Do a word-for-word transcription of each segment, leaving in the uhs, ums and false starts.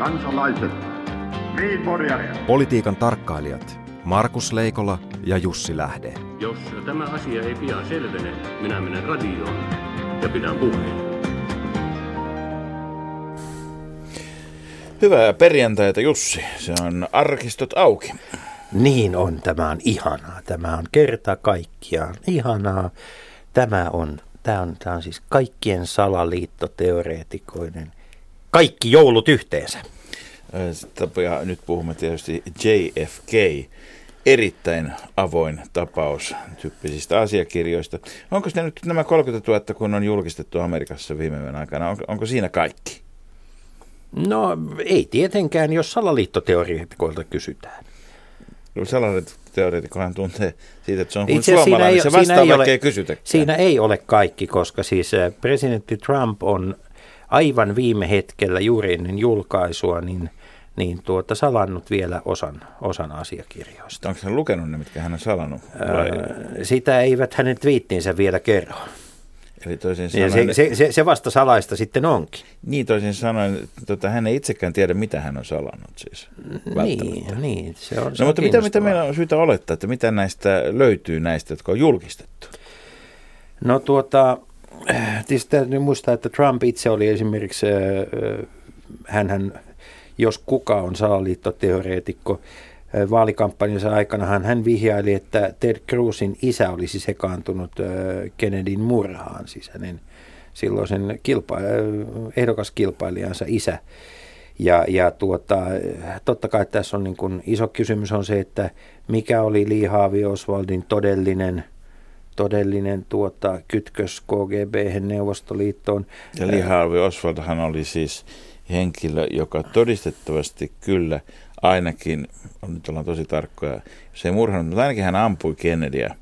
kansalaiset, politiikan tarkkailijat Markus Leikola ja Jussi Lähde. Jos tämä asia ei pian selvene, minä menen radioon ja pidän puheen. Hyvää perjantaita, Jussi. Se on arkistot auki. Niin on, tämä on ihanaa. Tämä on kerta kaikkiaan ihanaa. Tämä on, tämä on, tämä on siis kaikkien salaliittoteoreetikoiden kaikki joulut yhteensä. Ja nyt puhumme tietysti J F K, erittäin avoin tapaus tyyppisistä asiakirjoista. Onko se nyt nämä kolmekymmentätuhatta, kun on julkistettu Amerikassa viime vuoden aikana, onko, onko siinä kaikki? No ei tietenkään, jos salaliittoteoreetikoilta kysytään. Salaliittoteoreetikohan tuntee siitä, että se on kuin suomalainen, niin se vastaa vaikka ei kysytäkään. Siinä ei ole kaikki, koska siis presidentti Trump on aivan viime hetkellä juuri ennen julkaisua niin, niin tuota, salannut vielä osan, osan asiakirjoista. Onko hän lukenut ne, mitkä hän on salannut? Vai? Sitä eivät hänen twiittinsä vielä kerro. Eli toisin sanoen, se, se, se vasta salaista sitten onkin. Niin, toisin sanoen, tota, hän ei itsekään tiedä, mitä hän on salannut siis. Niin, niin, se on. No, mutta mitä, mitä meillä on syytä olettaa, että mitä näistä löytyy näistä, jotka on julkistettu? No tuota... Tietysti täytyy muistaa, että Trump itse oli esimerkiksi, hänhän, jos kuka on salaliittoteoreetikko, vaalikampanjansa aikana hän, hän vihjaili, että Ted Cruzin isä olisi sekaantunut Kennedyn murhaan, siis hänen silloisen kilpa- ehdokaskilpailijansa isä. Ja, ja tuota, totta kai tässä on niin kuin iso kysymys on se, että mikä oli Lee Harvey Oswaldin todellinen todellinen tuota, kytkös K G B Neuvostoliittoon. Ja Lee Harvey Oswaldhan oli siis henkilö, joka todistettavasti kyllä ainakin, nyt ollaan tosi tarkkoja, se ei murhannut, mutta ainakin hän ampui Kennedyä,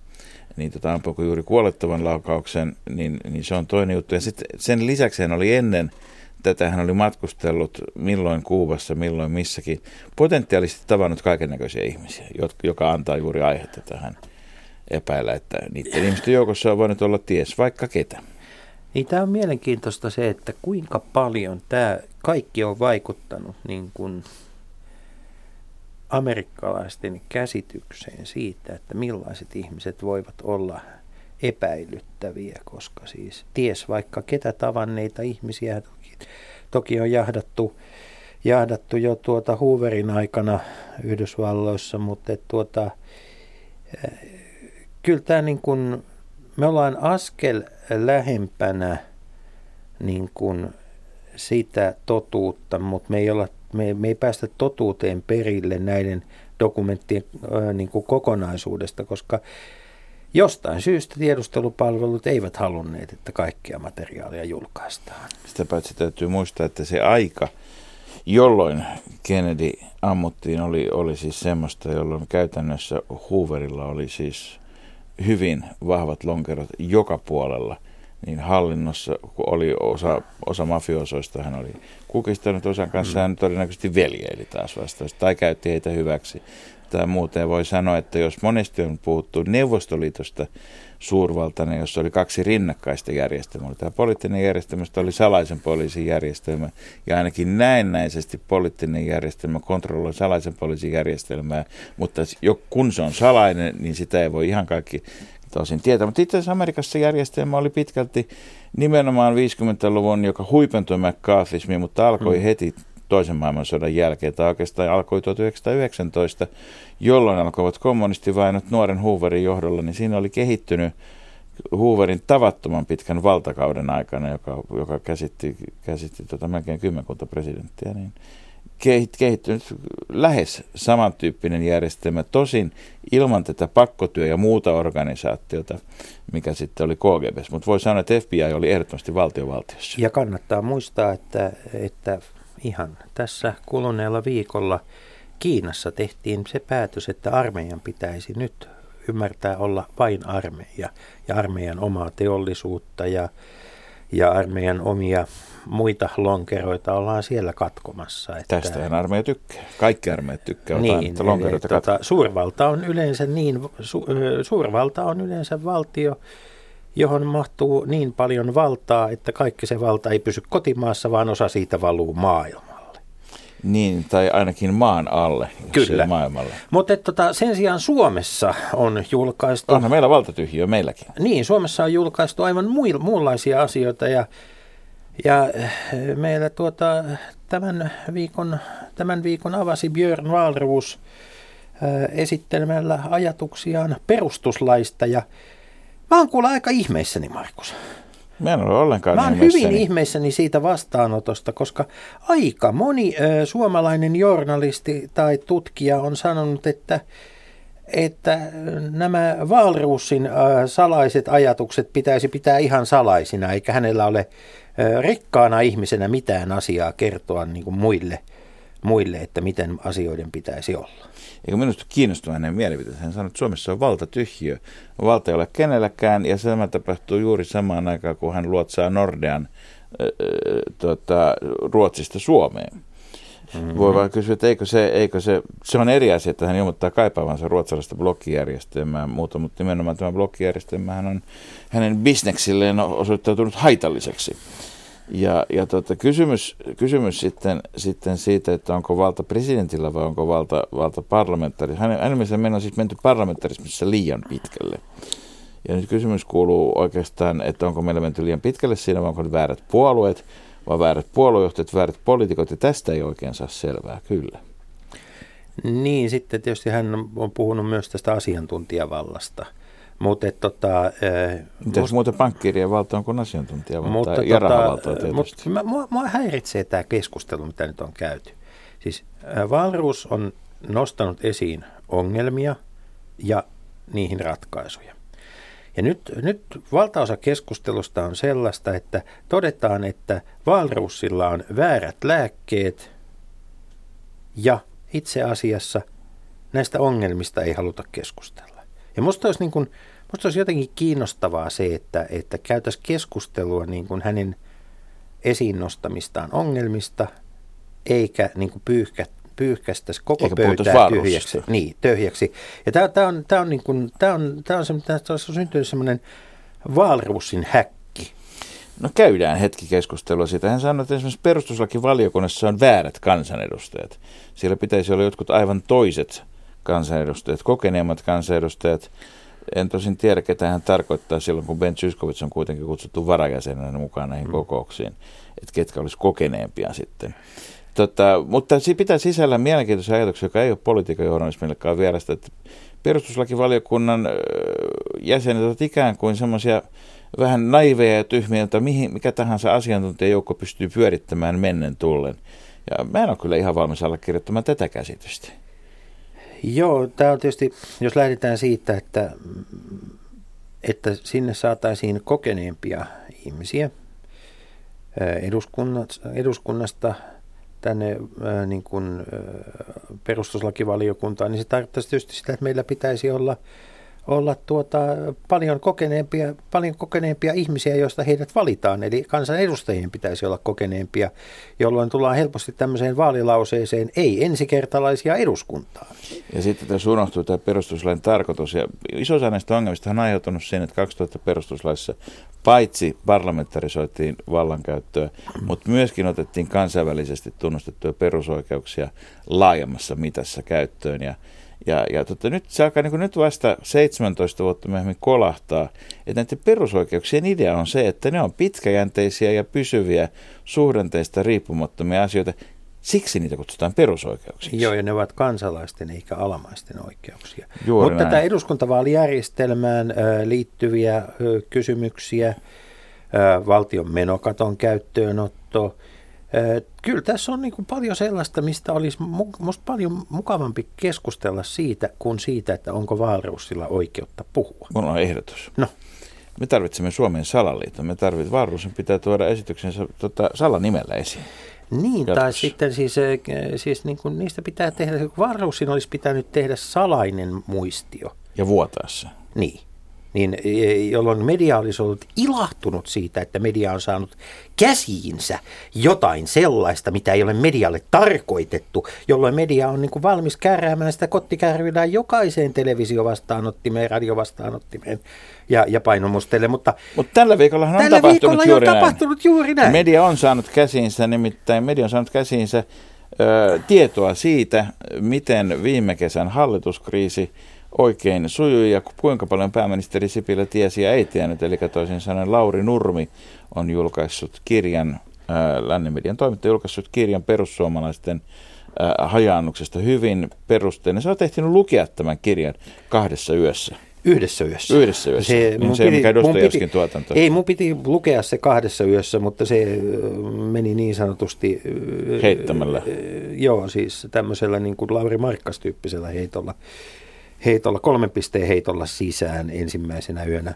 niin tota, ampuiko juuri kuolettavan laukauksen, niin, niin se on toinen juttu. Ja sitten sen lisäksi hän oli ennen tätä, hän oli matkustellut milloin Kuubassa, milloin missäkin, potentiaalisesti tavannut kaikennäköisiä ihmisiä, joka antaa juuri aihetta tähän epäillä, että niiden ihmisten joukossa on voinut olla ties vaikka ketä. Niin tämä on mielenkiintoista se, että kuinka paljon tämä kaikki on vaikuttanut niin kuin amerikkalaisten käsitykseen siitä, että millaiset ihmiset voivat olla epäilyttäviä, koska siis ties vaikka ketä tavanneita ihmisiä toki, toki on jahdattu, jahdattu jo tuota Hooverin aikana Yhdysvalloissa, mutta tuota... Kyllä tämä niin kuin, me ollaan askel lähempänä niin kuin sitä totuutta, mutta me ei, olla, me, me ei päästä totuuteen perille näiden dokumenttien niin kuin kokonaisuudesta, koska jostain syystä tiedustelupalvelut eivät halunneet, että kaikkea materiaalia julkaistaan. Sitä paitsi täytyy muistaa, että se aika, jolloin Kennedy ammuttiin, oli, oli siis semmoista, jolloin käytännössä Hooverilla oli siis hyvin vahvat lonkerot joka puolella, niin hallinnossa oli osa, osa mafiosoista, hän oli kukistanut osan kanssa, hän todennäköisesti veljeili taas vastaan, tai käytti heitä hyväksi. Tai muuten voi sanoa, että jos monesti on puhuttu Neuvostoliitosta suurvaltana, jossa oli kaksi rinnakkaista järjestelmää, tämä poliittinen järjestelmä, oli salaisen poliisin järjestelmä, ja ainakin näennäisesti poliittinen järjestelmä kontrolloi salaisen poliisin järjestelmää, mutta kun se on salainen, niin sitä ei voi ihan kaikki tosin tietää. Mutta itse asiassa Amerikassa järjestelmä oli pitkälti nimenomaan viisikymmentäluvun, joka huipentui McCarthyismiin, mutta alkoi heti toisen maailmansodan jälkeen, tai oikeastaan alkoi tuhatyhdeksänsataayhdeksäntoista, jolloin alkoivat kommunistivainot nuoren Hooverin johdolla, niin siinä oli kehittynyt Hooverin tavattoman pitkän valtakauden aikana, joka, joka käsitti, käsitti tota melkein kymmenkunta presidenttiä, niin kehittynyt lähes samantyyppinen järjestelmä, tosin ilman tätä pakkotyö- ja muuta organisaatiota, mikä sitten oli K G B, mutta voi sanoa, että F B I oli ehdottomasti valtiovaltiossa. Ja kannattaa muistaa, että, että ihan tässä kuluneella viikolla Kiinassa tehtiin se päätös, että armeijan pitäisi nyt ymmärtää olla vain armeija ja armeijan omaa teollisuutta ja, ja armeijan omia muita lonkeroita ollaan siellä katkomassa. Että tästähän armeija tykkää. Kaikki armeijat tykkäävät niin, lonkeroita katkomaan. Tota, suurvalta on yleensä niin, su, suurvalta on yleensä valtio, johon mahtuu niin paljon valtaa, että kaikki se valta ei pysy kotimaassa, vaan osa siitä valuu maailmalle. Niin, tai ainakin maan alle, kyllä, maailmalle. Mutta tota, sen sijaan Suomessa on julkaistu... Onhan meillä valtatyhjiö meilläkin. Niin, Suomessa on julkaistu aivan muil- muunlaisia asioita ja, ja meillä tuota, tämän, viikon, tämän viikon avasi Björn Wahlroos äh, esittelemällä ajatuksiaan perustuslaista ja mä oon kuulla aika ihmeissäni, Markus. Mä en ole ollenkaan Mä olen hyvin ihmeissäni siitä vastaanotosta, koska aika moni ö, suomalainen journalisti tai tutkija on sanonut, että, että nämä Wahlroosin ö, salaiset ajatukset pitäisi pitää ihan salaisina, eikä hänellä ole ö, rikkaana ihmisenä mitään asiaa kertoa niin kuin muille, muille, että miten asioiden pitäisi olla. Eikö minusta kiinnostunut hänen mielipiteensä? Hän sanoi, että Suomessa on valta tyhjiö. Valta ei ole kenelläkään, ja se tapahtuu juuri samaan aikaan, kun hän luotsaa Nordean äh, tuota, Ruotsista Suomeen. Mm-hmm. Voi vaan kysyä, että eikö se, eikö se, se on eri asia, että hän ilmoittaa kaipaavansa ruotsalaista blokkijärjestelmää muuta, mutta nimenomaan tämä blokkijärjestelmähän on hänen bisneksilleen osoittautunut haitalliseksi. Ja, ja tuota, kysymys, kysymys sitten, sitten siitä, että onko valta presidentillä vai onko valta, valta parlamentarismissa. Hänen mielestäni meillä on siis menty parlamentarismissa liian pitkälle. Ja nyt kysymys kuuluu oikeastaan, että onko meillä menty liian pitkälle siinä vai onko väärät puolueet vai väärät puoluejohtajat, väärät poliitikot. Ja tästä ei oikein saa selvää, kyllä. Niin, sitten tietysti hän on puhunut myös tästä asiantuntijavallasta. Mutta tota, mut, muuten pankkirien valta on kuin asiantuntijavalta tota, ja rahavaltaa tietysti? Mua, mua häiritsee tämä keskustelu, mitä nyt on käyty. Siis Wahlroos on nostanut esiin ongelmia ja niihin ratkaisuja. Ja nyt, nyt valtaosa keskustelusta on sellaista, että todetaan, että Wahlroosilla on väärät lääkkeet ja itse asiassa näistä ongelmista ei haluta keskustella. Ja musta olisi, niin kuin, musta olisi jotenkin kiinnostavaa se, että, että käytäisiin keskustelua niin kuin hänen esiin nostamistaan ongelmista, eikä niin kuin pyyhkä, pyyhkästäisi koko eikä pöytää tyhjäksi. Niin, tyhjäksi. Ja tämä on, on, niin kuin, tämä on, tämä on, se, tämä on syntynyt semmoinen Wahlroosin häkki. No käydään hetki keskustelua siitä. Hän sanoi, että esimerkiksi perustuslakivaliokunnassa on väärät kansanedustajat. Siellä pitäisi olla jotkut aivan toiset kansanedustajat, kokeneemmat kansanedustajat. En tosin tiedä, ketä hän tarkoittaa silloin, kun Bent Syskovits on kuitenkin kutsuttu varajäsenenä mukaan näihin mm. kokouksiin, että ketkä olisi kokeneempia sitten. Tota, mutta pitää sisällä mielenkiintoisia ajatuksia, joka ei ole politiikan journalismillekaan vierasta, että perustuslakivaliokunnan jäsenet ovat ikään kuin semmoisia vähän naiveja ja tyhmiä, että mihin, mikä tahansa asiantuntijajoukko pystyy pyörittämään mennen tullen. Ja mä en ole kyllä ihan valmis allekirjoittamaan tätä käsitystä. Joo, tämä on tietysti, jos lähdetään siitä, että, että sinne saataisiin kokeneempia ihmisiä eduskunnasta, eduskunnasta tänne niin kuin perustuslakivaliokuntaan, niin se tarkoittaa tietysti sitä, että meillä pitäisi olla, olla tuota, paljon, kokeneempia, paljon kokeneempia ihmisiä, joista heidät valitaan. Eli kansanedustajien pitäisi olla kokeneempia, jolloin tullaan helposti tämmöiseen vaalilauseeseen, ei ensikertalaisia eduskuntaan. Ja sitten tässä unohtuu tämä perustuslain tarkoitus. Ja iso osa näistä ongelmista on aiheutunut sen, että kaksituhatta perustuslaissa paitsi parlamentarisoitiin vallankäyttöä, mutta myöskin otettiin kansainvälisesti tunnustettuja perusoikeuksia laajemmassa mitassa käyttöön ja Ja, ja totta, nyt se alkaa niin kuin nyt vasta seitsemäntoista vuotta myöhemmin kolahtaa, että näiden perusoikeuksien idea on se, että ne on pitkäjänteisiä ja pysyviä suhdanteista riippumattomia asioita. Siksi niitä kutsutaan perusoikeuksiksi. Joo, ja ne ovat kansalaisten eikä alamaisten oikeuksia. Juuri Mutta näin. Tätä eduskuntavaalijärjestelmään liittyviä kysymyksiä, valtion menokaton käyttöönotto. Kyllä tässä on niin kuin paljon sellaista, mistä olisi musta paljon mukavampi keskustella siitä kuin siitä, että onko Wahlroosilla oikeutta puhua. Mulla on ehdotus. No. Me tarvitsemme Suomen salaliiton. Me tarvitsemme, Wahlroosin pitää tuoda esityksensä tota, salanimellä esiin. Niin, jatkossa. Tai sitten siis, siis niin kuin niistä pitää tehdä, Wahlroosin olisi pitänyt tehdä salainen muistio. Ja vuotaa se. Niin. Niin, jolloin media olisi ollut ilahtunut siitä, että media on saanut käsiinsä jotain sellaista, mitä ei ole medialle tarkoitettu, jolloin media on niin kuin valmis käräämään sitä kottikärryillään jokaiseen televisiovastaanottimeen, radiovastaanottimeen ja, ja painomusteelle. Mutta Mut tällä viikollahan on, tällä tapahtunut, viikolla juuri on tapahtunut juuri näin. Media on saanut käsiinsä, nimittäin media on saanut käsiinsä ö, tietoa siitä, miten viime kesän hallituskriisi oikein sujui ja kuinka paljon pääministeri Sipilä tiesi ja ei tiennyt. Eli toisin sanoen Lauri Nurmi on julkaissut kirjan, ö, Lännen median toimittaja julkaissut kirjan perussuomalaisten ö, hajaannuksesta hyvin perusteellinen. Sä oot ehtinyt lukea tämän kirjan kahdessa yössä. Yhdessä yössä. Yhdessä yössä. Se, niin mun se piti, mikä Dostojevskin tuotanto. Ei, mun piti lukea se kahdessa yössä, mutta se meni niin sanotusti... Heittämällä. Joo, siis tämmöisellä niin kuin Lauri Markkas-tyyppisellä heitolla, heitolla, kolmen pisteen heitolla sisään ensimmäisenä yönä.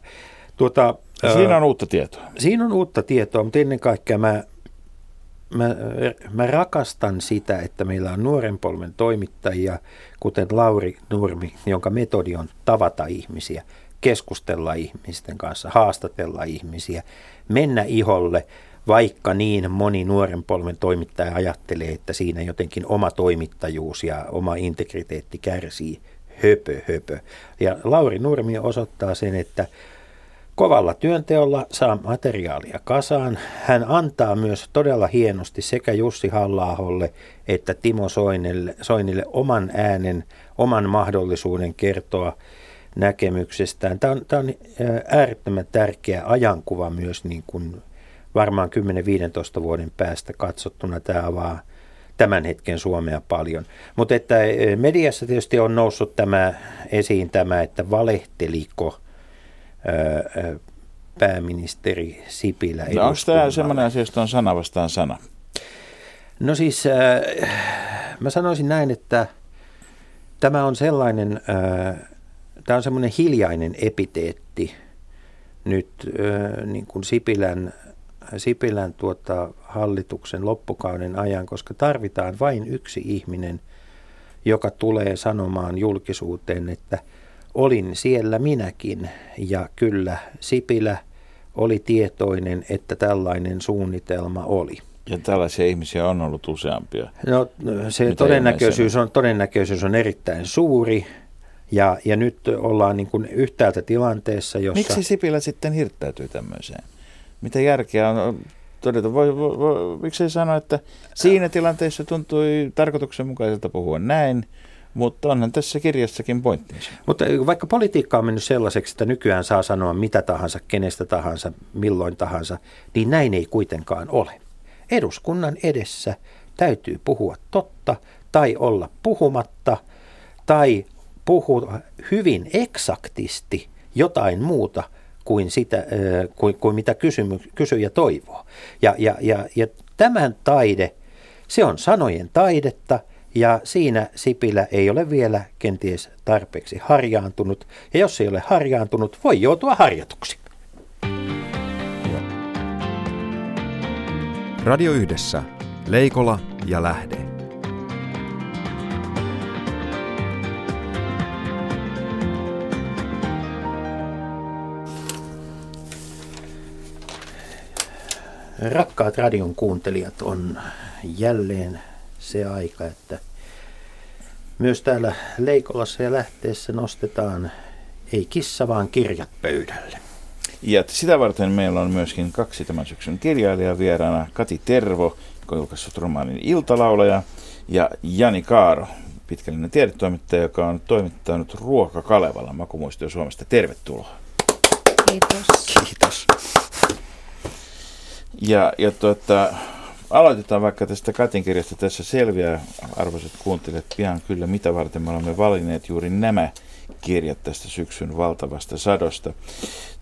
Tuota, siinä on uutta tietoa. Siinä on uutta tietoa, mutta ennen kaikkea mä, mä, mä rakastan sitä, että meillä on nuoren polven toimittajia, kuten Lauri Nurmi, jonka metodi on tavata ihmisiä, keskustella ihmisten kanssa, haastatella ihmisiä, mennä iholle, vaikka niin moni nuoren polven toimittaja ajattelee, että siinä jotenkin oma toimittajuus ja oma integriteetti kärsii. Höpö, höpö. Ja Lauri Nurmi osoittaa sen, että kovalla työnteolla saa materiaalia kasaan. Hän antaa myös todella hienosti sekä Jussi Halla-aholle että Timo Soinille, Soinille oman äänen, oman mahdollisuuden kertoa näkemyksestään. Tämä on, tämä on äärettömän tärkeä ajankuva myös niin kuin varmaan kymmenen viisitoista vuoden päästä katsottuna. Tämä avaa tämän hetken Suomea paljon. Mutta että mediassa tietysti on noussut tämä esiin tämä, että valehteliko pääministeri Sipilä. No, onko tämä sellainen asia, josta on sana vastaan sana? No siis mä sanoisin näin, että tämä on sellainen, tämä on semmoinen hiljainen epiteetti nyt niin kuin Sipilän, Sipilän tuota, hallituksen loppukauden ajan, koska tarvitaan vain yksi ihminen, joka tulee sanomaan julkisuuteen, että olin siellä minäkin ja kyllä Sipilä oli tietoinen, että tällainen suunnitelma oli. Ja tällaisia ihmisiä on ollut useampia. No se todennäköisyys on, todennäköisyys on erittäin suuri ja, ja nyt ollaan niin kuin yhtäältä tilanteessa, jossa... Miksi Sipilä sitten hirttäytyy tämmöiseen? Mitä järkeä on todeta? Voi, voi, voi, miksei sano, että siinä tilanteessa tuntui tarkoituksenmukaiselta puhua näin? Mutta onhan tässä kirjassakin pointtinsa. Mutta vaikka politiikka on mennyt sellaiseksi, että nykyään saa sanoa mitä tahansa, kenestä tahansa, milloin tahansa, niin näin ei kuitenkaan ole. Eduskunnan edessä täytyy puhua totta tai olla puhumatta tai puhua hyvin eksaktisti jotain muuta kuin, sitä, kuin, kuin mitä kysymy, kysyjä toivoo. Ja, ja, ja, ja tämän taide, se on sanojen taidetta. Ja siinä Sipilä ei ole vielä kenties tarpeeksi harjaantunut. Ja jos ei ole harjaantunut, voi joutua harjatuksi. Radio Yhdessä. Leikola ja Lähde. Rakkaat radion kuuntelijat, on jälleen... se aika, että myös täällä Leikolassa ja Lähteessä nostetaan ei kissa, vaan kirjat pöydälle. Ja sitä varten meillä on myöskin kaksi tämän syksyn kirjailijaa vieraana. Kati Tervo, joka on julkaissut romaanin Iltalaulaja, ja Jani Kaaro, pitkällinen tiedetoimittaja, joka on toimittanut Ruoka Kalevala makumuistio Suomesta. Tervetuloa. Kiitos. Kiitos. Ja, ja tuota... Aloitetaan vaikka tästä Katin kirjasta. Tässä selviää, arvoisat kuuntelijat, pian kyllä mitä varten me olemme valinneet juuri nämä kirjat tästä syksyn valtavasta sadosta.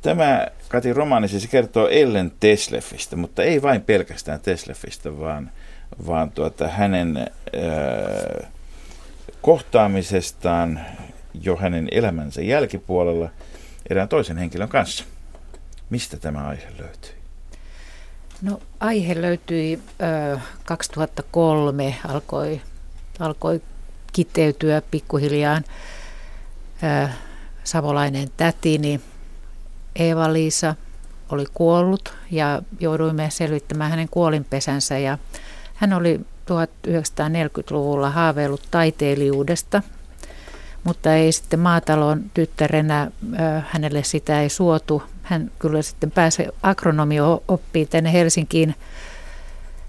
Tämä Katin romaani siis kertoo Ellen Thesleffistä, mutta ei vain pelkästään Thesleffistä, vaan, vaan tuota hänen äh, kohtaamisestaan jo hänen elämänsä jälkipuolella erään toisen henkilön kanssa. Mistä tämä aihe löytyy? No, aihe löytyi ö, kaksituhattakolme, alkoi, alkoi kiteytyä pikkuhiljaa. Ö, savolainen tätini Eeva Liisa oli kuollut ja jouduimme selvittämään hänen kuolinpesänsä. Ja hän oli tuhatyhdeksänsataaneljäkymmentäluvulla haaveillut taiteilijuudesta, mutta ei sitten maatalon tyttärenä ö, hänelle sitä ei suotu. Hän kyllä sitten pääsi agronomio oppiin tänne Helsinkiin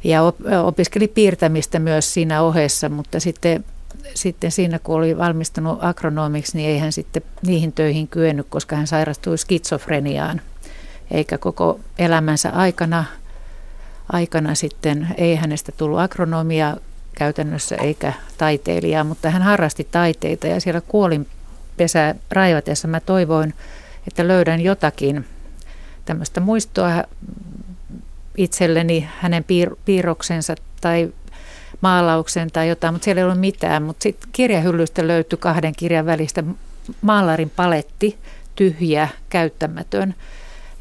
ja opiskeli piirtämistä myös siinä ohessa, mutta sitten, sitten siinä kun oli valmistunut agronomiksi, niin ei hän sitten niihin töihin kyennyt, koska hän sairastui skitsofreniaan, eikä koko elämänsä aikana, aikana sitten ei hänestä tullut agronomia käytännössä eikä taiteilijaa, mutta hän harrasti taiteita ja siellä kuolinpesää raivatessa mä toivoin, että löydän jotakin tämmöistä muistoa itselleni hänen piir- piirroksensa tai maalauksen tai jotain, mutta siellä ei ollut mitään. Mutta sitten kirjahyllystä löytyi kahden kirjan välistä maalarin paletti, tyhjä, käyttämätön.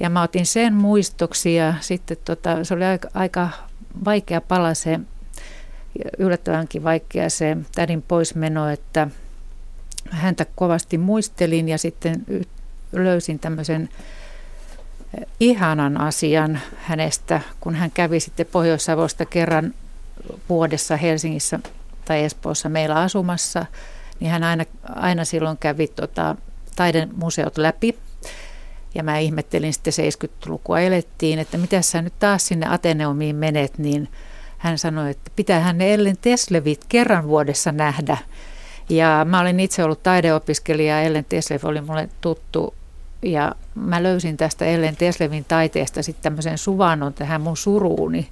Ja mä otin sen muistoksi ja sitten tota, se oli aika, aika vaikea pala se, yllättävänkin vaikea se tädin poismeno, että häntä kovasti muistelin ja sitten löysin tämmöisen ihanan asian hänestä, kun hän kävi sitten Pohjois-Savosta kerran vuodessa Helsingissä tai Espoossa meillä asumassa, niin hän aina, aina silloin kävi tota, taidemuseot läpi. Ja mä ihmettelin sitten seitsemänkymmentälukua elettiin, että mitäs sä nyt taas sinne Ateneumiin menet, niin hän sanoi, että pitäähän ne Ellen Thesleffit kerran vuodessa nähdä. Ja mä olin itse ollut taideopiskelija ja Ellen Thesleff oli mulle tuttu. Ja mä löysin tästä Ellen Thesleffin taiteesta sitten tämmöisen suvannon tähän mun suruuni.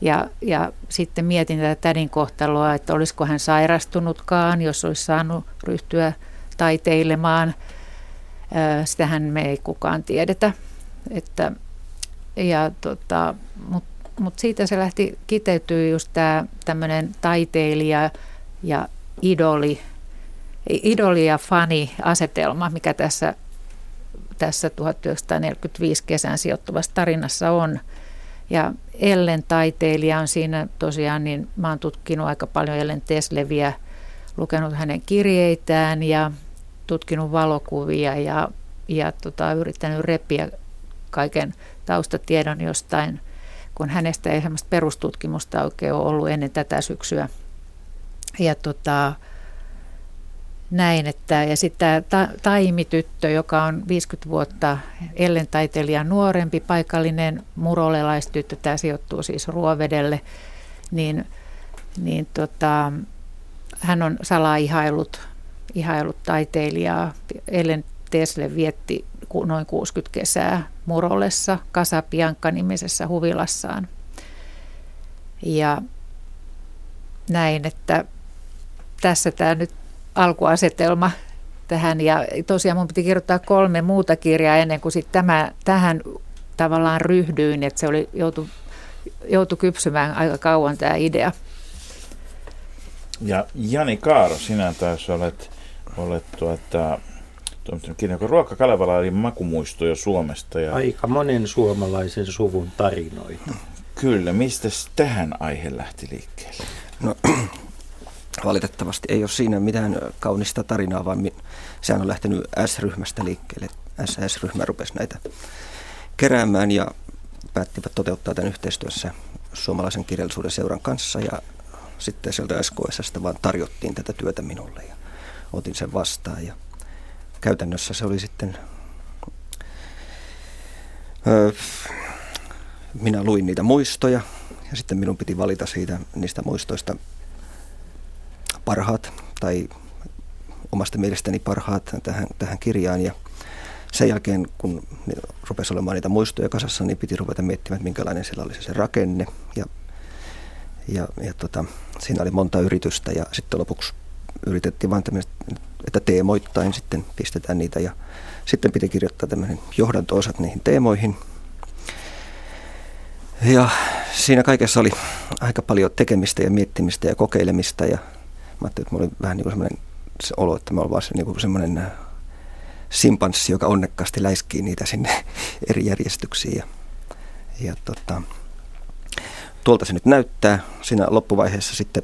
Ja, ja sitten mietin tätä tädin kohtaloa, että olisiko hän sairastunutkaan, jos olisi saanut ryhtyä taiteilemaan. Sitähän me ei kukaan tiedetä. Että, ja tota, mutta mut siitä se lähti kiteytyy just tämä tämmöinen taiteilija ja idoli, idoli ja fani asetelma, mikä tässä tässä tuhatyhdeksänsataaneljäkymmentäviisi kesän sijoittuvassa tarinassa on. Ja Ellen taiteilija on siinä tosiaan, niin mä oon tutkinut aika paljon Ellen Thesleffiä, lukenut hänen kirjeitään ja tutkinut valokuvia ja, ja tota, yrittänyt repiä kaiken taustatiedon jostain, kun hänestä ei semmoista perustutkimusta oikein ole ollut ennen tätä syksyä. Ja tota, näin, että ja sitten tämä Taimi-tyttö, joka on viisikymmentä vuotta Ellen taiteilija nuorempi, paikallinen murolelaistyttö, tämä sijoittuu siis Ruovedelle, niin, niin tota, hän on salaa ihailut, ihailut taiteilijaa. Ellen Thesleff vietti noin kuusikymmentä kesää Murolessa, Kasapiankka-nimisessä huvilassaan. Ja näin, että tässä tämä nyt alkuasetelma tähän, ja tosiaan mun piti kirjoittaa kolme muuta kirjaa ennen kuin sitten tämä, tähän tavallaan ryhdyin, että se oli, joutui, joutui kypsymään aika kauan tämä idea. Ja Jani Kaaro, sinä taas olet, olet tuota, tuommoinen kirja, kun Ruoka Kalevala oli makumuistoja Suomesta. Ja... Aika monen suomalaisen suvun tarinoita. Kyllä, mistä tähän aihe lähti liikkeelle? No... Valitettavasti ei ole siinä mitään kaunista tarinaa, vaan sehän on lähtenyt S-ryhmästä liikkeelle. S S-ryhmä rupesi näitä keräämään ja päättivät toteuttaa tämän yhteistyössä Suomalaisen kirjallisuuden seuran kanssa. Ja sitten sieltä S K S:stä vaan tarjottiin tätä työtä minulle ja otin sen vastaan. Ja käytännössä se oli sitten... Öö, minä luin niitä muistoja ja sitten minun piti valita siitä niistä muistoista parhaat tai omasta mielestäni parhaat tähän, tähän kirjaan, ja sen jälkeen kun rupesi olemaan niitä muistoja kasassa, niin piti ruveta miettimään, että minkälainen siellä oli se rakenne ja, ja, ja tota, siinä oli monta yritystä ja sitten lopuksi yritettiin vain tämmöistä, että teemoittain sitten pistetään niitä ja sitten piti kirjoittaa tämmöinen johdanto-osat niihin teemoihin. Ja siinä kaikessa oli aika paljon tekemistä ja miettimistä ja kokeilemista ja mä ajattelin, että mulla oli vähän niin kuin semmoinen se olo, että mä olin vaan se, niin kuin semmoinen simpanssi, joka onnekkaasti läiskii niitä sinne eri järjestyksiin. Ja, ja tota, tuolta se nyt näyttää. Siinä loppuvaiheessa sitten,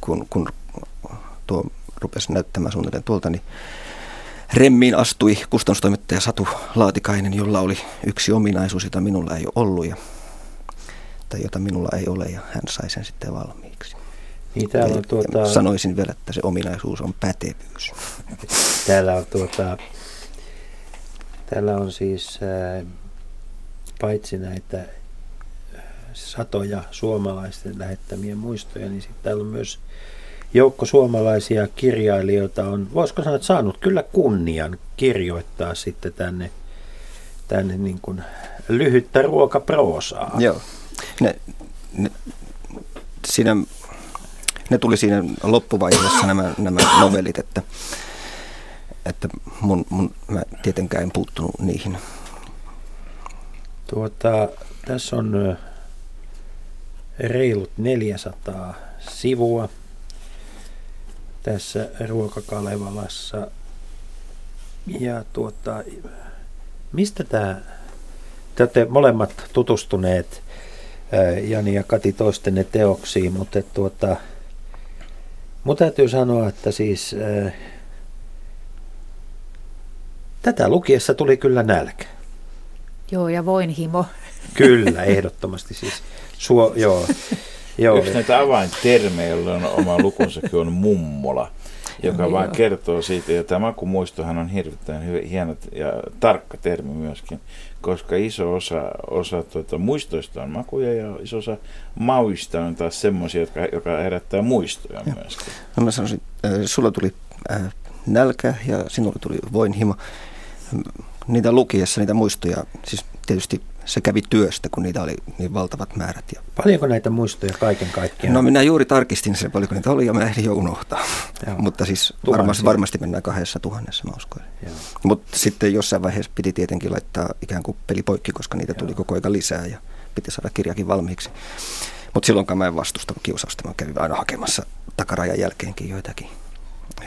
kun, kun tuo rupesi näyttämään suunnilleen tuolta, niin remmiin astui kustannustoimittaja Satu Laatikainen, jolla oli yksi ominaisuus, jota minulla ei ole ollut ja, tai jota minulla ei ole, ja hän sai sen sitten valmiiksi. Niin, on, tuota, sanoisin vielä, että se ominaisuus on pätevyys. Täällä on, tuota, täällä on siis äh, paitsi näitä satoja suomalaisten lähettämiä muistoja, niin sitten täällä on myös joukko suomalaisia kirjailijoita on, voisiko sanoa, että saanut kyllä kunnian kirjoittaa sitten tänne, tänne niin kuin lyhyttä ruokaproosaa. Joo. Ne, ne, siinä, ne tuli siinä loppuvaiheessa nämä, nämä novellit, että, että mun, mun, mä tietenkään en puuttunut niihin. Tuota, tässä on reilut neljäsataa sivua tässä Ruoka Kalevalassa. Ja tuota, mistä tämä, te olette molemmat tutustuneet, Jani ja Kati, toistenne teoksiin, mutta tuota, mun täytyy sanoa, että siis äh, tätä lukiessa tuli kyllä nälkä. Joo, ja voin himo. Kyllä, ehdottomasti siis. Suo, joo. Joo. Yksi näitä avaintermejä, jolla on oma lukunsakin, on mummola, joka joo. vaan kertoo siitä. Ja tämä makumuistohan on hirveän hieno ja tarkka termi myöskin, koska iso osa, osa tuota, muistoista on makuja ja iso osa mauista on taas semmoisia, jotka, joka herättää muistoja joo. myöskin. No mä sanoisin, äh, sulla tuli äh, nälkä ja sinulla tuli voinhimo. Niitä lukiessa, niitä muistoja, siis tietysti se kävi työstä, kun niitä oli niin valtavat määrät. Ja paljonko näitä muistoja kaiken kaikkiaan? No minä juuri tarkistin sen, paljonko niitä oli, ja mä ehdin jo unohtaa. Joo. Mutta siis varmasti, varmasti mennään kahdessa tuhannessa, mä uskoisin. Mutta sitten jossain vaiheessa piti tietenkin laittaa ikään kuin peli poikki, koska niitä tuli Joo. koko ajan lisää ja piti saada kirjakin valmiiksi. Mutta silloinkaan mä en vastustanut kiusausta, mä kävin aina hakemassa takarajan jälkeenkin joitakin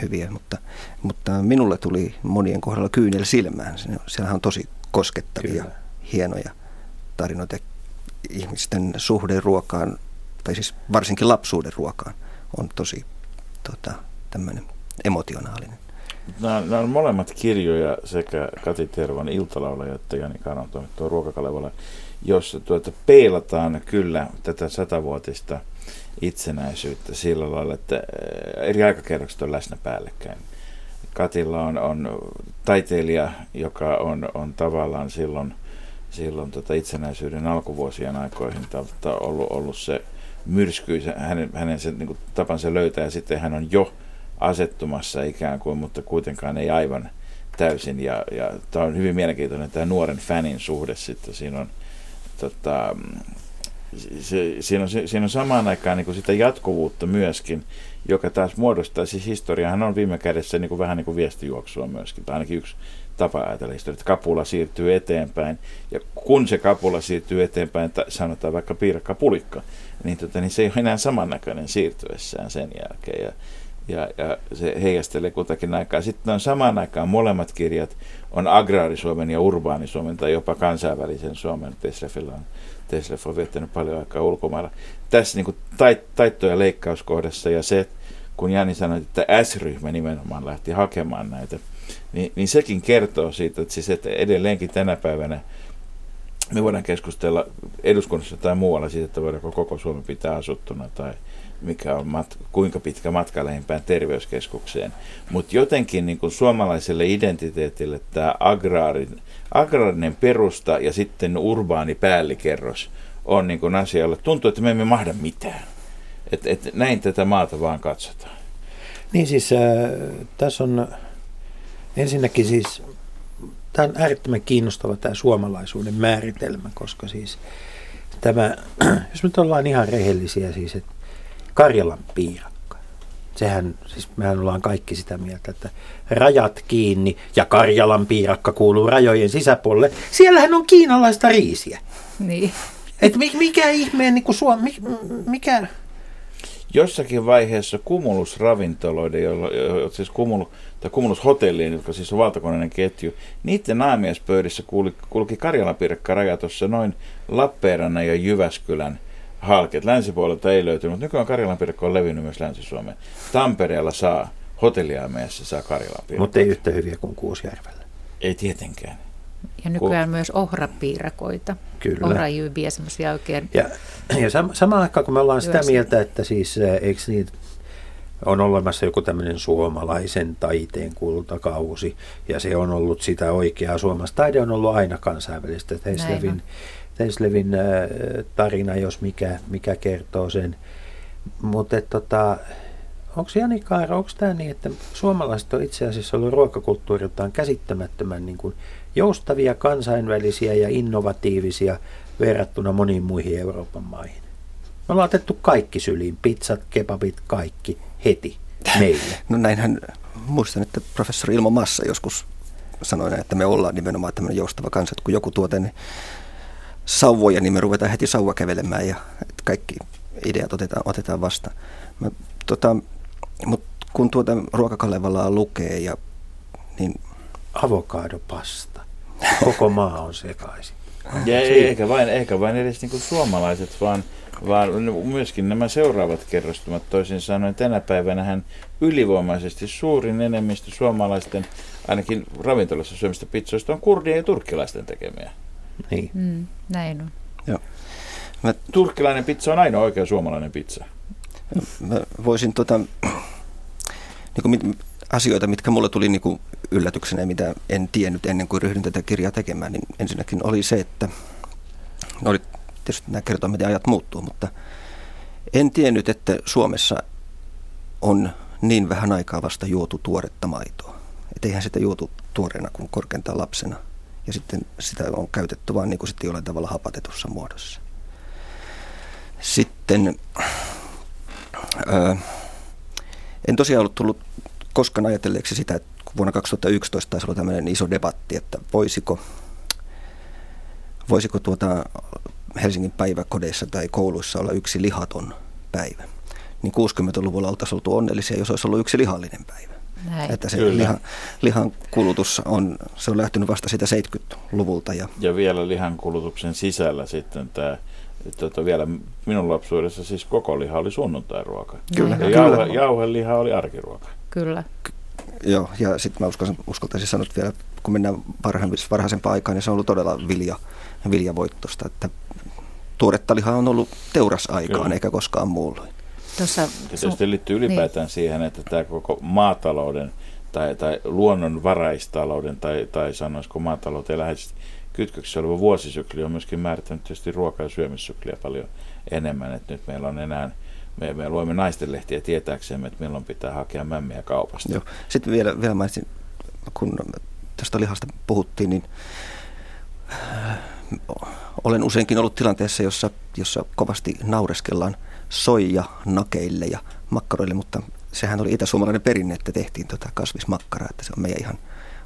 hyviä, mutta, mutta minulle tuli monien kohdalla kyynel silmään. Siellähän on tosi koskettavia, Kyllä. hienoja tarinoita. Ihmisten suhde ruokaan, tai siis varsinkin lapsuuden ruokaan, on tosi tota, tämmöinen emotionaalinen. Nämä, nämä on molemmat kirjoja, sekä Kati Tervon Iltalaulaja että Jani Kaaron toimittua Ruoka Kalevala, jossa tuota peilataan kyllä tätä satavuotista itsenäisyyttä sillä lailla, että eri aikakerrokset on läsnä päällekkäin. Katilla on, on taiteilija, joka on, on tavallaan silloin, silloin tota itsenäisyyden alkuvuosien aikoihin ollut, ollut se myrsky, hänen, hänen se, niin kuin tapansa löytää, ja sitten hän on jo asettumassa ikään kuin, mutta kuitenkaan ei aivan täysin. Ja, ja tämä on hyvin mielenkiintoinen tämä nuoren fanin suhde sitten. Siinä on tota, Se, siinä, on, siinä on samaan aikaan niin kuin sitä jatkuvuutta myöskin, joka taas muodostaa, siis historiahan on viime kädessä niin kuin, vähän niin kuin viestijuoksua myöskin, tai ainakin yksi tapa ajatella historiaa, että kapula siirtyy eteenpäin, ja kun se kapula siirtyy eteenpäin, ta, sanotaan vaikka piirakka pulikka, niin, tota, niin se ei ole enää samannäköinen siirtyessään sen jälkeen, ja, ja, ja se heijastelee kutakin aikaa. Sitten on samaan aikaan molemmat kirjat, on agraarisuomen ja urbaanisuomen, tai jopa kansainvälisen Suomen, Tesleffillä on Thesleff on viettänyt paljon aikaa ulkomailla. Tässä niin kuin tait- taitto- ja leikkauskohdassa ja se, kun Jani sanoi, että S-ryhmä nimenomaan lähti hakemaan näitä, niin, niin sekin kertoo siitä, että, siis, että edelleenkin tänä päivänä me voidaan keskustella eduskunnassa tai muualla siitä, että voidaanko koko Suomi pitää asuttuna tai mikä on mat- kuinka pitkä matka lähimpään terveyskeskukseen. Mutta jotenkin niin kuin suomalaiselle identiteetille tämä agraarin agraarinen perusta ja sitten urbaani päällikerros on niin kuin asia, jolla tuntuu, että me emme mahda mitään. Et, et näin tätä maata vaan katsotaan. Niin siis äh, tässä on ensinnäkin siis, tämä on äärettömän kiinnostava tämä suomalaisuuden määritelmä, koska siis tämä, jos nyt ollaan ihan rehellisiä siis, että Karjalan piirakka, sehän, siis mehän ollaan kaikki sitä mieltä, että rajat kiinni ja Karjalan piirakka kuuluu rajojen sisäpuolelle. Siellähän on kiinalaista riisiä. Niin. Et mikä ihmeen, niin kuin Suomi, mikä... Jossakin vaiheessa Cumulus-ravintoloiden, joilla, siis Cumulus, tai Cumulus-hotellien, jotka siis on valtakunnallinen ketju, niiden aamiaispöydissä kulki, kulki Karjalan piirakka raja tuossa noin Lappeenrannan ja Jyväskylän halket. Länsipuolelta ei löytynyt, mutta nykyään Karjalan piirakka on levinnyt myös Länsi-Suomeen. Tampereella saa, hotelliaameessa saa Karjalan piirakka. Mutta ei yhtä hyviä kuin Kuusjärvellä. Ei tietenkään. Ja nykyään kun... myös ohrapiirakoita. Kyllä. Ohrajyybiä, semmoisia oikein. Ja, ja sam- samaan aikaan, kun me ollaan sitä mieltä, että siis eikö niitä on olemassa joku tämmöinen suomalaisen taiteen kultakausi, ja se on ollut sitä oikeaa. Suomessa taide on ollut aina kansainvälistä. Näin on. Thesleffin tarina, jos mikä, mikä kertoo sen. Mutta tota, onko Jani Kaaro, onko tämä niin, että suomalaiset on itse asiassa ollut ruokakulttuuriltaan käsittämättömän niin kuin joustavia, kansainvälisiä ja innovatiivisia verrattuna moniin muihin Euroopan maihin? Me ollaan otettu kaikki syliin, pizzat, kebabit, kaikki heti meille. No näinhän, muistan, että professori Ilmo Massa joskus sanoi, että me ollaan nimenomaan tämmöinen joustava kansa, että kun joku tuo tänne sauvoja, niin me ruvetaan heti sauva kävelemään ja kaikki ideat otetaan, otetaan vastaan. Mä, tota, mut kun tuota Ruoka Kalevalaa lukee, ja, niin... avokadopasta. Koko maa on sekaisin. Ja ei, ehkä, vain, ehkä vain edes niin kuin suomalaiset, vaan... vaan myöskin nämä seuraavat kerrostumat, toisin sanoen tänä päivänähän ylivoimaisesti suurin enemmistö suomalaisten, ainakin ravintolassa syömistä pizzoista, on kurdien ja turkkilaisten tekemiä. Niin. Mm, näin on. Joo. Mä... Turkkilainen pizza on ainoa oikea suomalainen pizza. Mä voisin tota, niinku, mit, asioita, mitkä mulle tuli niinku yllätyksenä ja mitä en tiennyt ennen kuin ryhdyin tätä kirjaa tekemään, niin ensinnäkin oli se, että oli tietysti nämä kertovat, miten ajat muuttuu, mutta en tiennyt, että Suomessa on niin vähän aikaa vasta juotu tuoretta maitoa. Et eihän sitä juotu tuoreena kuin korkeintaan lapsena. Ja sitten sitä on käytetty vaan niin kuin sitten jollain tavalla hapatetussa muodossa. Sitten ää, en tosiaan ollut tullut koskaan ajatelleeksi sitä, että vuonna kaksituhattayksitoista taisi olla tämmöinen iso debatti, että voisiko, voisiko tuota... Helsingin päiväkodeissa tai kouluissa olla yksi lihaton päivä. Niin kuusikymmentäluvulla oltaisiin oltu onnellisia, jos olisi ollut yksi lihallinen päivä. Näin. Että se liha, lihan kulutus on, se on lähtenyt vasta siitä seitsemänkymmentäluvulta. Ja, ja vielä lihan kulutuksen sisällä sitten tämä, tuota, vielä minun lapsuudessa siis koko liha oli sunnuntairuoka. Kyllä. Ja jauhe, jauheliha oli arkiruoka. Kyllä. Joo, ja sitten mä uskal, uskaltaisin sanoa, että vielä kun mennään varhaisempaan aikaan, niin se on ollut todella vilja, viljavoittosta, että tuoretta lihaa on ollut teurasaikaan, kyllä, eikä koskaan muulloin. Tuossa, tietysti liittyy ylipäätään niin siihen, että tämä koko maatalouden tai, tai luonnonvaraistalouden tai, tai sanoisiko maatalouteen läheisesti kytköksessä oleva vuosisykli on myöskin määrittänyt tietysti ruoka- ja syömissykliä paljon enemmän. Et nyt meillä on enää, me, me luemme naistenlehtiä tietääksemme, että milloin pitää hakea mämmiä kaupasta. Joo. Sitten vielä, vielä mainitsin, kun tästä lihasta puhuttiin, niin olen useinkin ollut tilanteessa, jossa, jossa kovasti naureskellaan soija nakeille ja makkaroille, mutta sehän oli itäsuomalainen perinne, että tehtiin tota kasvismakkaraa, että se on meidän ihan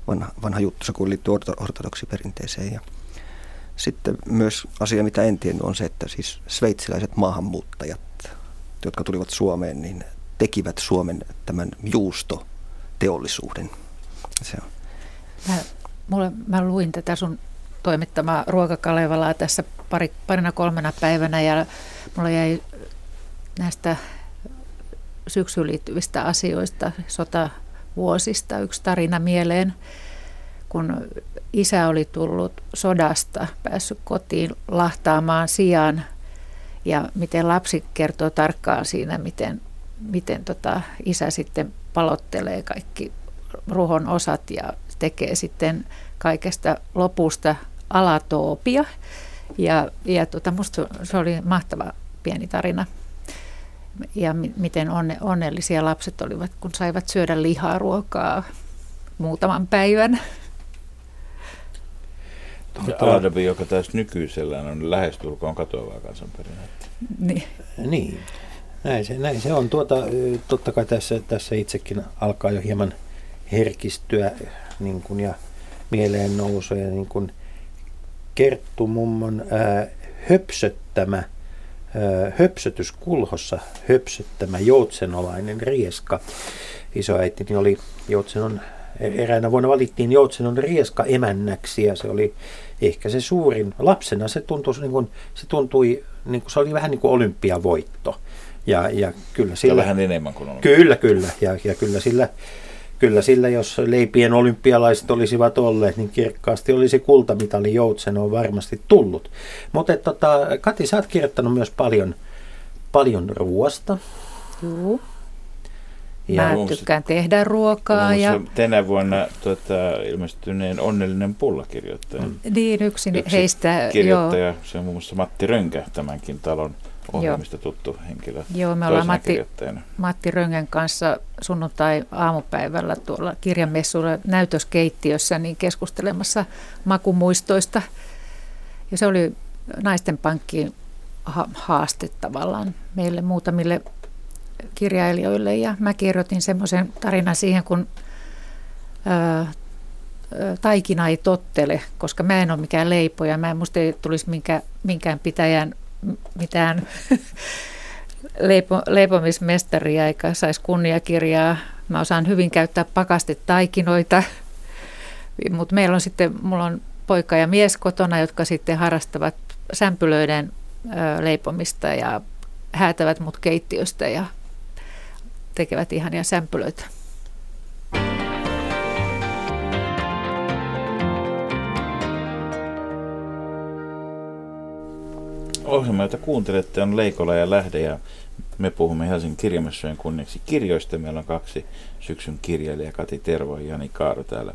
vanha, vanha juttu, se kun liittyy ortodoksiperinteeseen. Ja sitten myös asia, mitä en tiennyt, on se, että siis sveitsiläiset maahanmuuttajat, jotka tulivat Suomeen, niin tekivät Suomen tämän juustoteollisuuden. Se on. Mä, mulle, mä luin tätä sun toimittamaa Ruoka Kalevalaa tässä pari, parina kolmena päivänä, ja mulla jäi näistä syksyyn liittyvistä asioista, sotavuosista, yksi tarina mieleen, kun isä oli tullut sodasta, päässyt kotiin lahtaamaan sian, ja miten lapsi kertoo tarkkaan siinä, miten, miten tota isä sitten palottelee kaikki ruhon osat ja tekee sitten kaikesta lopusta alatoopia, ja, ja tuota, musta se oli mahtava pieni tarina, ja mi- miten onne- onnellisia lapset olivat, kun saivat syödä liharuokaa muutaman päivän. Adobe, joka tässä nykyisellään on lähestulkoon katoavaa kansanperinnettä. Niin. Niin, näin se, näin se on. Tuota, totta kai tässä, tässä itsekin alkaa jo hieman herkistyä niin kun, ja mieleen nousee niin kun Kerttu mummon ää, höpsöttämä, ää, höpsötyskulhossa höpsöttämä joutsenolainen rieska. Isoäitini niin oli Joutsenon, eräänä vuonna valittiin Joutsenon rieska emännäksi, ja se oli ehkä se suurin. Lapsena se tuntui, niin kuin, se, tuntui niin kuin, se oli vähän niin kuin olympiavoitto. Ja, ja, kyllä sillä, ja vähän enemmän kuin olympia. Kyllä, kyllä. Ja, ja kyllä sillä... Kyllä sillä, jos leipien olympialaiset olisivat olleet, niin kirkkaasti olisi kultamitali Joutsenoon varmasti tullut. Mutta tota, Kati, sä oot kirjoittanut myös paljon, paljon ruoasta. Joo. Mä en tykkään tehdä ruokaa. Ja tänä vuonna tota, ilmestyneen Onnellinen pulla kirjoittaja. Niin, yksin Yksi heistä. Kirjoittaja, joo. Se on muun muassa Matti Rönkä, tämänkin talon ohjelmista tuttu henkilö. Joo, me ollaan Matti, Matti Röngän kanssa sunnuntai-aamupäivällä tuolla Kirjamessuilla näytöskeittiössä niin keskustelemassa makumuistoista. Ja se oli Naisten Pankkiin ha- haaste tavallaan meille muutamille kirjailijoille, ja mä kirjoitin semmoisen tarinan siihen, kun ää, taikina ei tottele, koska mä en ole mikään leipoja, mä en, musta ei tulisi minkään, minkään pitäjän mitään leipo, leipomismestaria eikä saisi kunniakirjaa. Mä osaan hyvin käyttää pakastetaikinoita, mutta meillä on sitten, mulla on poika ja mies kotona, jotka sitten harrastavat sämpylöiden ää, leipomista ja häätävät mut keittiöstä ja tekevät ihania sämpylöitä. Ohjelma, jota kuuntelette, on Leikola ja Lähde, ja me puhumme Helsingin kirjamessujen kunniaksi kirjoista. Meillä on kaksi syksyn kirjailijaa, Kati Tervo ja Jani Kaaro täällä.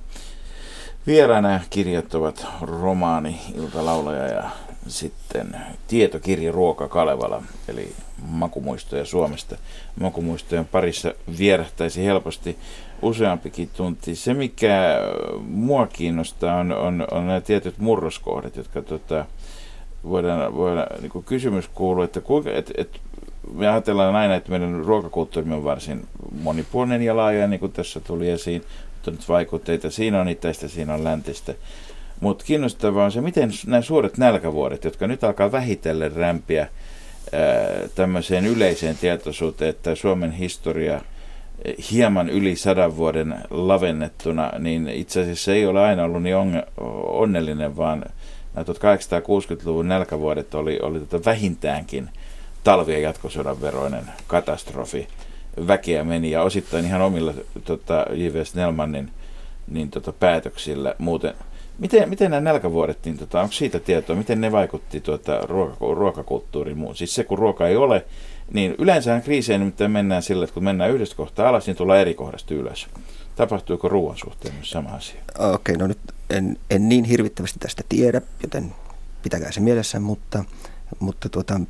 Vieraana kirjat ovat romaani Iltalaulaja ja sitten tietokirja Ruoka Kalevala, eli makumuistoja Suomesta. Makumuistojen parissa vierähtäisi helposti useampikin tunti. Se, mikä mua kiinnostaa, on, on, on nämä tietyt murroskohdat, jotka tota, voidaan, voidaan niin kuin kysymys kuuluu, että kuinka, et, et, me ajatellaan aina, että meidän ruokakulttuurimme on varsin monipuolinen ja laaja, niin kuin tässä tuli esiin, mutta nyt vaikutteita, siinä on itäistä, siinä on läntistä. Mutta kiinnostavaa on se, miten nämä suuret nälkävuodet, jotka nyt alkaa vähitellen rämpiä tämmöiseen yleiseen tietoisuuteen, että Suomen historia hieman yli sadan vuoden lavennettuna, niin itse asiassa ei ole aina ollut niin on, onnellinen, vaan tuhatkahdeksansataakuusikymmentäluvun nälkävuodet oli, oli tota vähintäänkin talvien jatkosodan veroinen katastrofi. Väkeä meni ja osittain ihan omilla tota, J V. Snellmanin niin, tota, päätöksillä muuten. Miten, miten nämä nälkävuodet, niin tota, onko siitä tietoa, miten ne vaikutti tuota ruoka, ruokakulttuuriin muun? Siis se, kun ruoka ei ole, niin yleensähän kriiseen nimittäin mennään sillä, että kun mennään yhdestä kohtaa alas, niin tullaan eri kohdasta ylös. Tapahtuuko ruoan suhteen myös sama asia? Okei, no nyt en, en niin hirvittävästi tästä tiedä, joten pitäkää se mielessä, mutta, mutta tuota,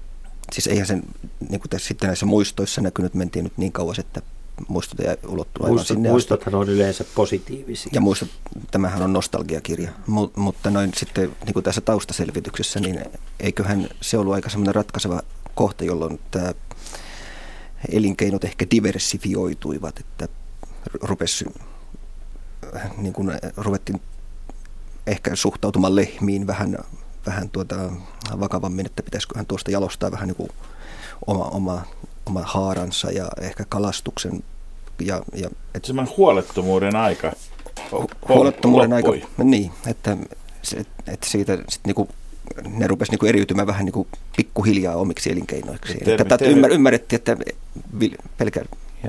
siis eihän sen, niin kuin tässä sitten näissä muistoissa näkynyt, mentiin nyt niin kauas, että muistot ja ulottuu aivan sinne. Muistothan on yleensä positiivisia. Ja muistot, tämähän on nostalgiakirja, Mu- mutta noin sitten niin kuin tässä taustaselvityksessä, niin eiköhän se ollut aika semmoinen ratkaiseva kohta, jolloin tämä elinkeinot ehkä diversifioituivat, että rupesi, niin kuin ruvettiin ehkä suhtautumaan lehmiin vähän, vähän tuota vakavammin, että pitäisiköhän tuosta jalostaa vähän niin kuin oma omaa. oma haaransa ja ehkä kalastuksen. Ja, ja, et, semmoinen huolettomuuden aika. Huolettomuuden aika, niin, että et, et siitä sit niinku, ne rupesi niinku eriytymään vähän niinku pikkuhiljaa omiksi elinkeinoiksi. Ymmär, ymmärrettiin, että vil, pelkä,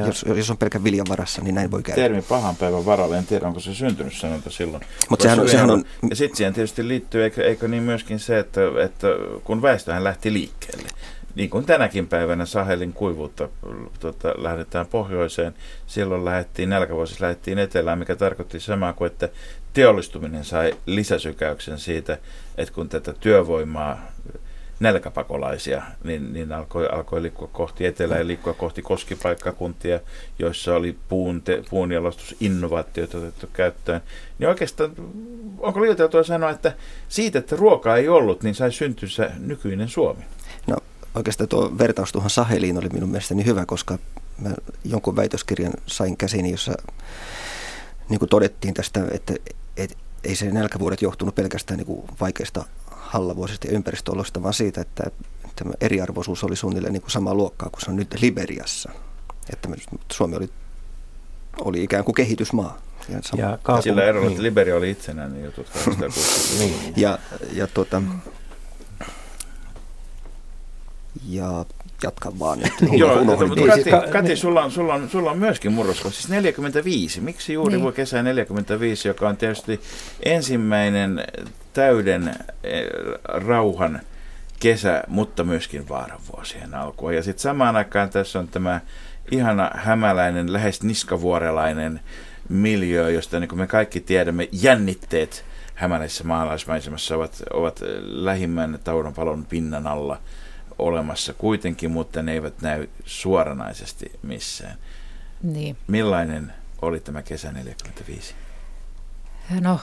jos, jos on pelkän viljan varassa, niin näin voi käydä. Termi pahan päivän varalle, en tiedä onko se syntynyt sanonta silloin. Mut sehän on, sehän on, on, ja sitten siihen tietysti liittyy, eikö, eikö niin myöskin se, että, että kun väestöhän lähti liikkeelle. Niin kuin tänäkin päivänä Sahelin kuivuutta tuota, lähdetään pohjoiseen, silloin lähdettiin, nälkävuosissa lähdettiin etelään, mikä tarkoitti samaa kuin, että teollistuminen sai lisäsykäyksen siitä, että kun tätä työvoimaa, nälkäpakolaisia, niin, niin alkoi, alkoi liikkua kohti etelää ja liikkua kohti koskipaikkakuntia, joissa oli puun, te, puunjalostusinnovaatioita otettu käyttöön. Niin oikeastaan, onko liioiteltua sanoa, että siitä, että ruokaa ei ollut, niin sai syntynsä nykyinen Suomi? No. Oikeastaan tuo vertaus tuohon Saheliin oli minun mielestäni hyvä, koska mä jonkun väitöskirjan sain käsiini, jossa niin kuin todettiin tästä, että et, ei se nälkävuodet johtunut pelkästään niin kuin vaikeista hallavuosista ja ympäristöolosta, vaan siitä, että tämä eriarvoisuus oli suunnilleen niin kuin samaa luokkaa kuin se on nyt Liberiassa. Että Suomi oli, oli ikään kuin kehitysmaa. Ja, ja kaupun... Sillä erolla, että Liberia oli itsenäinen jo tuhatkahdeksansataakuusikymmentäluvulla. Ja, ja tuota... Ja jatkan vaan. Joo, mutta Kati, Kati sulla, on, sulla, on, sulla on myöskin murrosko, siis neljäkymmentäviisi. Miksi juuri niin. Kesä neljäkymmentäviisi, joka on tietysti ensimmäinen täyden rauhan kesä, mutta myöskin vaaranvuosien alkua. Ja sitten samaan aikaan tässä on tämä ihana hämäläinen, lähes niskavuorelainen miljöö, josta niin kuin me kaikki tiedämme, jännitteet hämäläisessä maalaismaisemassa ovat, ovat lähimmän taudonpalon pinnan alla olemassa kuitenkin, mutta ne eivät näy suoranaisesti missään. Niin. Millainen oli tämä kesä neljäkymmentäviisi? No,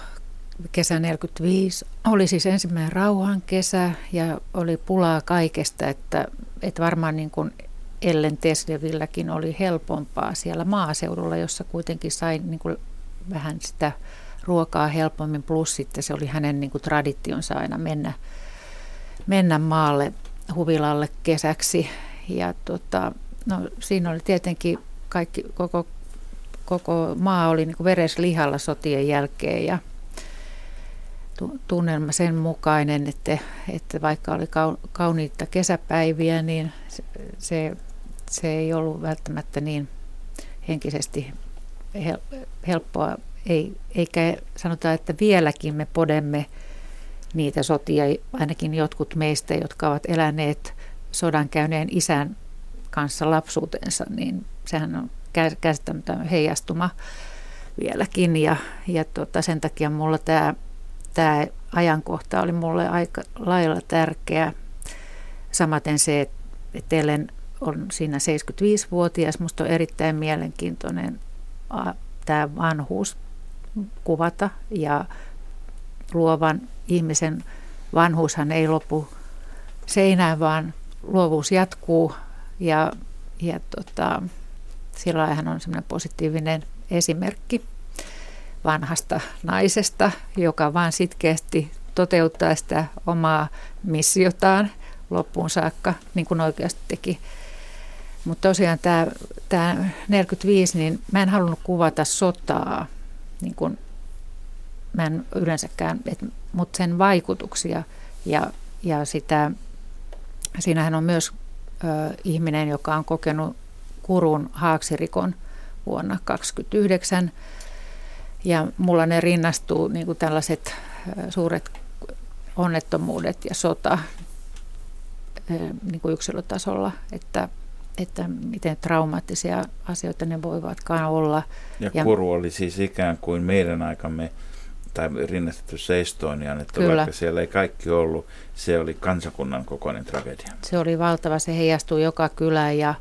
kesä neljäkymmentäviisi oli siis ensimmäinen rauhan kesä ja oli pulaa kaikesta, että, että varmaan niin kuin Ellen Theslevilläkin oli helpompaa siellä maaseudulla, jossa kuitenkin sai niin kuin vähän sitä ruokaa helpommin, plus sitten se oli hänen niin kuin traditionsa aina mennä, mennä maalle huvilalle kesäksi. Ja tota, no, siinä oli tietenkin kaikki, koko, koko maa oli niin kuin vereslihalla sotien jälkeen ja tunnelma sen mukainen, että, että vaikka oli kauniita kesäpäiviä, niin se, se ei ollut välttämättä niin henkisesti helppoa. Ei, eikä sanotaan, että vieläkin me podemme niitä sotia, ainakin jotkut meistä, jotka ovat eläneet sodan käyneen isän kanssa lapsuutensa, niin sehän on käsittämätön heijastuma vieläkin. Ja, ja tuota, sen takia mulla tämä Tämä ajankohta oli mulle aika lailla tärkeä. Samaten se, että Ellen on siinä seitsemänkymmentäviisivuotias. Musta on erittäin mielenkiintoinen tämä vanhuus kuvata. Ja luovan ihmisen vanhuushan ei lopu seinään, vaan luovuus jatkuu. Ja, ja tota, silloin hän on semmoinen positiivinen esimerkki vanhasta naisesta, joka vaan sitkeästi toteuttaa sitä omaa missiotaan loppuun saakka, niin kuin oikeasti teki. Mutta tosiaan tämä, tämä neljäkymmentäviisi, niin mä en halunnut kuvata sotaa, niin kuin mä en yleensäkään, mutta sen vaikutuksia. Ja, ja sitä, siinähän on myös ö, ihminen, joka on kokenut Kurun haaksirikon vuonna tuhatyhdeksänsataakaksikymmentäyhdeksän, ja mulla ne rinnastuu niin kuin tällaiset suuret onnettomuudet ja sota niin kuin yksilötasolla, että, että miten traumaattisia asioita ne voivatkaan olla. Ja, ja Kuru oli siis ikään kuin meidän aikamme, tai rinnastettu se Estoniaan, että kyllä, vaikka siellä ei kaikki ollut, se oli kansakunnan kokoinen tragedia. Se oli valtava, se heijastui joka kylään ja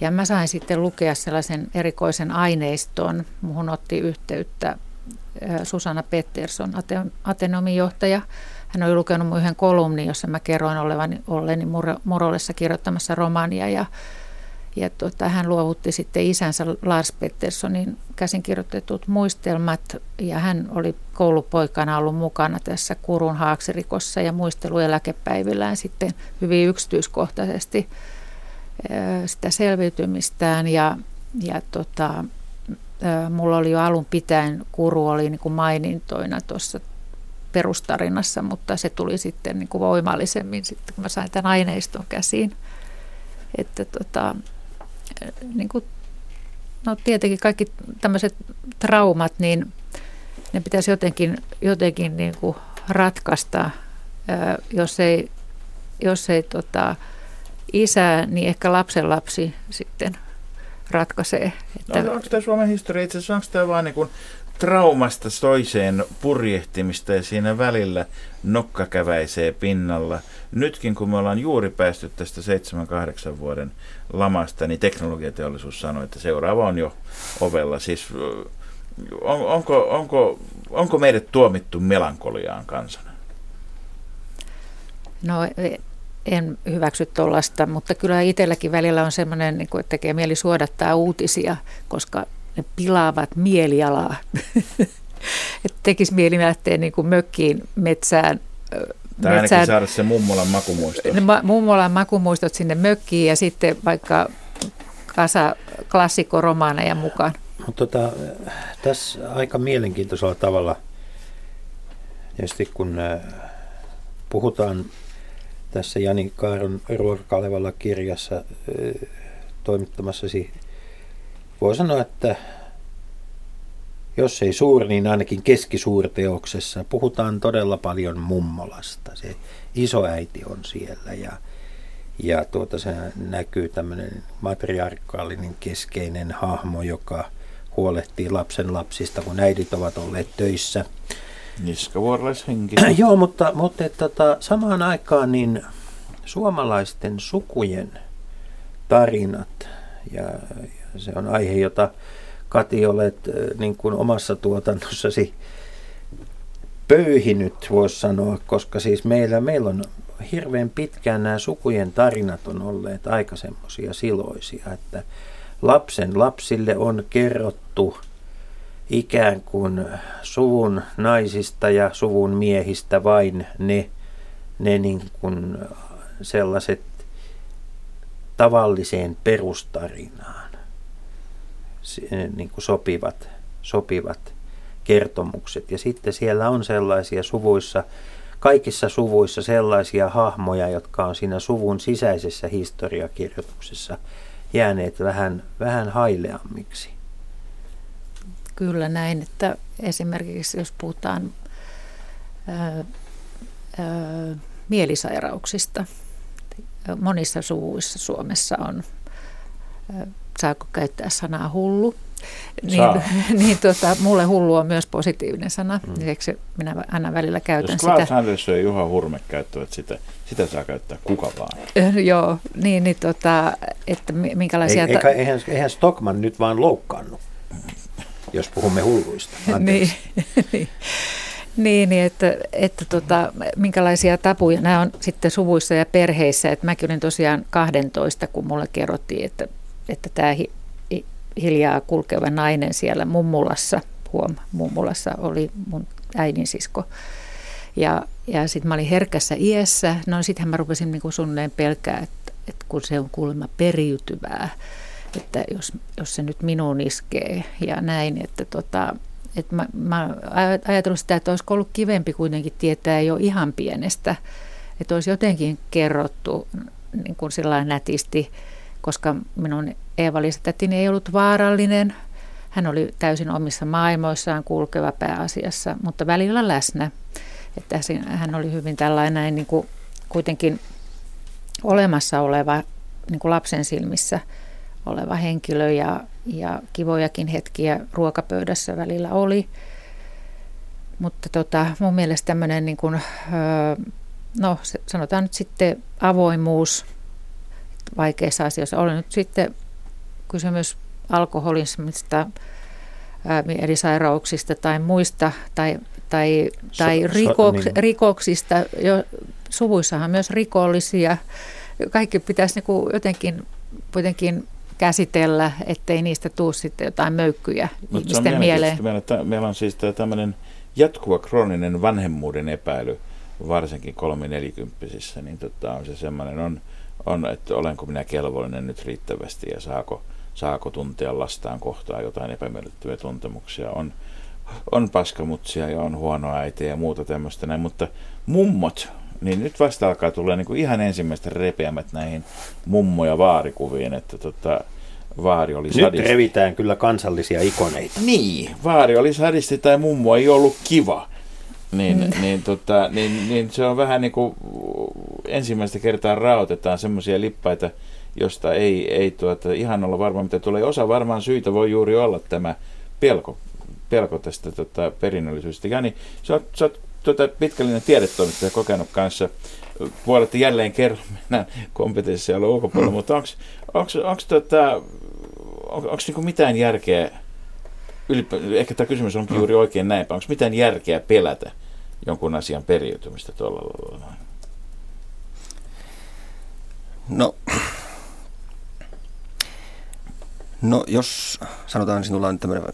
Ja mä sain sitten lukea sellaisen erikoisen aineiston. Muhun otti yhteyttä Susanna Pettersson, Atenomin johtaja. Hän oli lukenut mun yhden kolumnin, jossa mä kerroin olevani, olleni Morolessa kirjoittamassa romaania. Ja, ja tota, hän luovutti sitten isänsä Lars Petterssonin käsinkirjoitetut muistelmat. Ja hän oli koulupoikana ollut mukana tässä Kurun haaksirikossa ja muistelueläkepäivillään sitten hyvin yksityiskohtaisesti sitä selviytymistään ja, ja tota, mulla oli jo alun pitäen Kuru oli niin kuin mainintoina tuossa perustarinassa, mutta se tuli sitten niin kuin voimallisemmin sitten, kun mä sain tämän aineiston käsiin. Että tota, niin kuin, no tietenkin kaikki tämmöiset traumat, niin ne pitäisi jotenkin, jotenkin niin kuin ratkaista, jos ei, jos ei tota, isä, niin ehkä lapsen lapsi sitten ratkaisee. Että no, onko tämä Suomen historia itse asiassa, onko tämä vaan niin kuin traumasta toiseen purjehtimista ja siinä välillä nokka käväisee pinnalla? Nytkin kun me ollaan juuri päästy tästä seitsemän kahdeksan vuoden lamasta, niin teknologiateollisuus sanoi, että seuraava on jo ovella. Siis on, onko, onko, onko meidät tuomittu melankoliaan kansana? No... En hyväksy tuollaista, mutta kyllä itselläkin välillä on semmoinen, niin kuin, että tekee mieli suodattaa uutisia, koska ne pilaavat mielialaa. Että tekisi mieli lähteä niin kuin mökkiin, metsään. Tai ainakin metsään, saada se mummolan makumuistot. Ne ma- mummolan makumuistot sinne mökkiin ja sitten vaikka kasa klassikkoromaaneja mukaan. Mutta tota, tässä aika mielenkiintoisella tavalla, tietysti kun puhutaan tässä Jani Kaaron Ruoka Kalevala -kirjassa toimittamassasi, voi sanoa, että jos ei suuri, niin ainakin keskisuurteoksessa puhutaan todella paljon mummolasta. Se isoäiti on siellä ja, Ja tuota, se näkyy tämmöinen matriarkaalinen keskeinen hahmo, joka huolehtii lapsen lapsista, kun äidit ovat olleet töissä. Niskavuorolaishenki. Joo, mutta, mutta tota, samaan aikaan niin suomalaisten sukujen tarinat, ja, ja se on aihe, jota Kati olet niin kuin omassa tuotannossasi pöyhinyt, voisi sanoa, koska siis meillä, meillä on hirveän pitkään nämä sukujen tarinat on olleet aika semmoisia siloisia, että lapsen lapsille on kerrottu ikään kuin suvun naisista ja suvun miehistä vain ne, ne niin kuin sellaiset tavalliseen perustarinaan niin kuin sopivat, sopivat kertomukset. Ja sitten siellä on sellaisia suvuissa, kaikissa suvuissa sellaisia hahmoja, jotka on siinä suvun sisäisessä historiakirjoituksessa jääneet vähän, vähän haileammiksi. Kyllä näin, että esimerkiksi jos puhutaan ää, ää, mielisairauksista, monissa suvuissa Suomessa on, ää, saako käyttää sanaa hullu, niin, niin tuota, mulle hullu on myös positiivinen sana, mm. lisäksi minä aina välillä käytän jos sitä. Jos Klaus Andersson ja Juha Hurme käyttävät sitä, sitä saa käyttää kuka vaan. Joo, niin, niin tota, että minkälaisia... Ei, ta- eihän, eihän Stockmann nyt vaan loukkaannut, jos puhumme hulluista. niin, niin, että, että tota, minkälaisia tapuja nämä on sitten suvuissa ja perheissä, että mäkin olin tosiaan kaksitoista, kun mulle kerrottiin, että, että tämä hi- hiljaa kulkeva nainen siellä mummulassa, huom, mummulassa oli mun äidin sisko. Ja, ja sitten mä olin herkässä iässä, no sittenhän mä rupesin niinku suunnilleen pelkää, että, että kun se on kuulemma periytyvää, että jos, jos se nyt minuun iskee ja näin, että tota, et mä, mä ajattelin sitä, että olisiko ollut kivempi kuitenkin tietää jo ihan pienestä, että olisi jotenkin kerrottu niin kuin sellainen nätisti, koska minun Eeva Liisa tätini ei ollut vaarallinen, hän oli täysin omissa maailmoissaan kulkeva pääasiassa, mutta välillä läsnä, että hän oli hyvin tällainen niin kuin kuitenkin olemassa oleva niin kuin lapsen silmissä oleva henkilö ja, ja kivojakin hetkiä ruokapöydässä välillä oli. Mutta tota, mun mielestä tämmöinen, niin kuin, no sanotaan nyt sitten avoimuus vaikeissa asioissa. Oli nyt sitten kysymys alkoholismista, eri sairauksista tai muista tai, tai, tai so, rikoks, so, niin. rikoksista. Jo, suvuissahan myös rikollisia. Kaikki pitäisi niin kuin jotenkin kuitenkin käsitellä, ettei niistä tule sitten jotain möykkyjä mut ihmisten mieleen. Meillä, meillä on siis tämmöinen jatkuva krooninen vanhemmuuden epäily, varsinkin kolminelikymppisissä, niin tota, on se semmoinen, on, on, että olenko minä kelvollinen nyt riittävästi ja saako, saako tuntea lastaan kohtaan jotain epämiellyttäviä tuntemuksia. On, on paskamutsia ja on huonoa äitiä ja muuta tämmöistä näin, mutta mummot... Niin nyt vasta alkaa tulla niin kuin ihan ensimmäistä repeämät näihin mummo- ja vaarikuviin, että tota, vaari oli sadisti. Nyt revitään kyllä kansallisia ikoneita. Niin, vaari oli sadisti tai mummo ei ollut kiva. Niin, niin, tota, niin, niin se on vähän niin kuin ensimmäistä kertaa raotetaan semmoisia lippaita, josta ei, ei tuota, ihan olla varma, mitä tulee. Osa varmaan syitä voi juuri olla tämä pelko, pelko tästä tota, perinnöllisyydestä. Jani, sä oot, sä oot Tuota, pitkällinen tiedetoimittaja kokenut kanssa. Puolelta jälleen kerran mennään kompetenssialueen ulkopuolella, mutta onko tota, niinku mitään järkeä, ylipä, ehkä tämä kysymys onkin juuri oikein näinpä, onko mitään järkeä pelätä jonkun asian periytymistä tuolla lailla? No, no jos sanotaan, sinulla on tämmöinen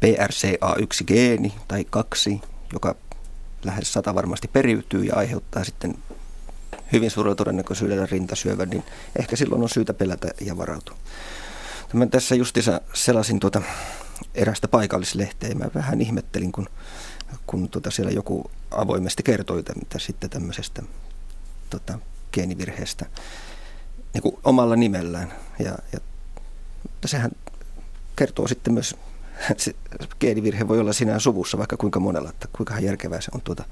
P R C A yksi -geeni tai kaksi, joka lähes sata varmasti periytyy ja aiheuttaa sitten hyvin suurella todennäköisyydellä rintasyövän, niin ehkä silloin on syytä pelätä ja varautua. Mä tässä justiinsa selasin tuota erästä paikallislehteä ja mä vähän ihmettelin, kun, kun tuota siellä joku avoimesti kertoi mitä sitten tämmöisestä tota, geenivirheestä niin kuin omalla nimellään. Ja, ja sehän kertoo sitten myös... Se geenivirhe voi olla sinään suvussa, vaikka kuinka monella, että kuinka järkevää se on tuota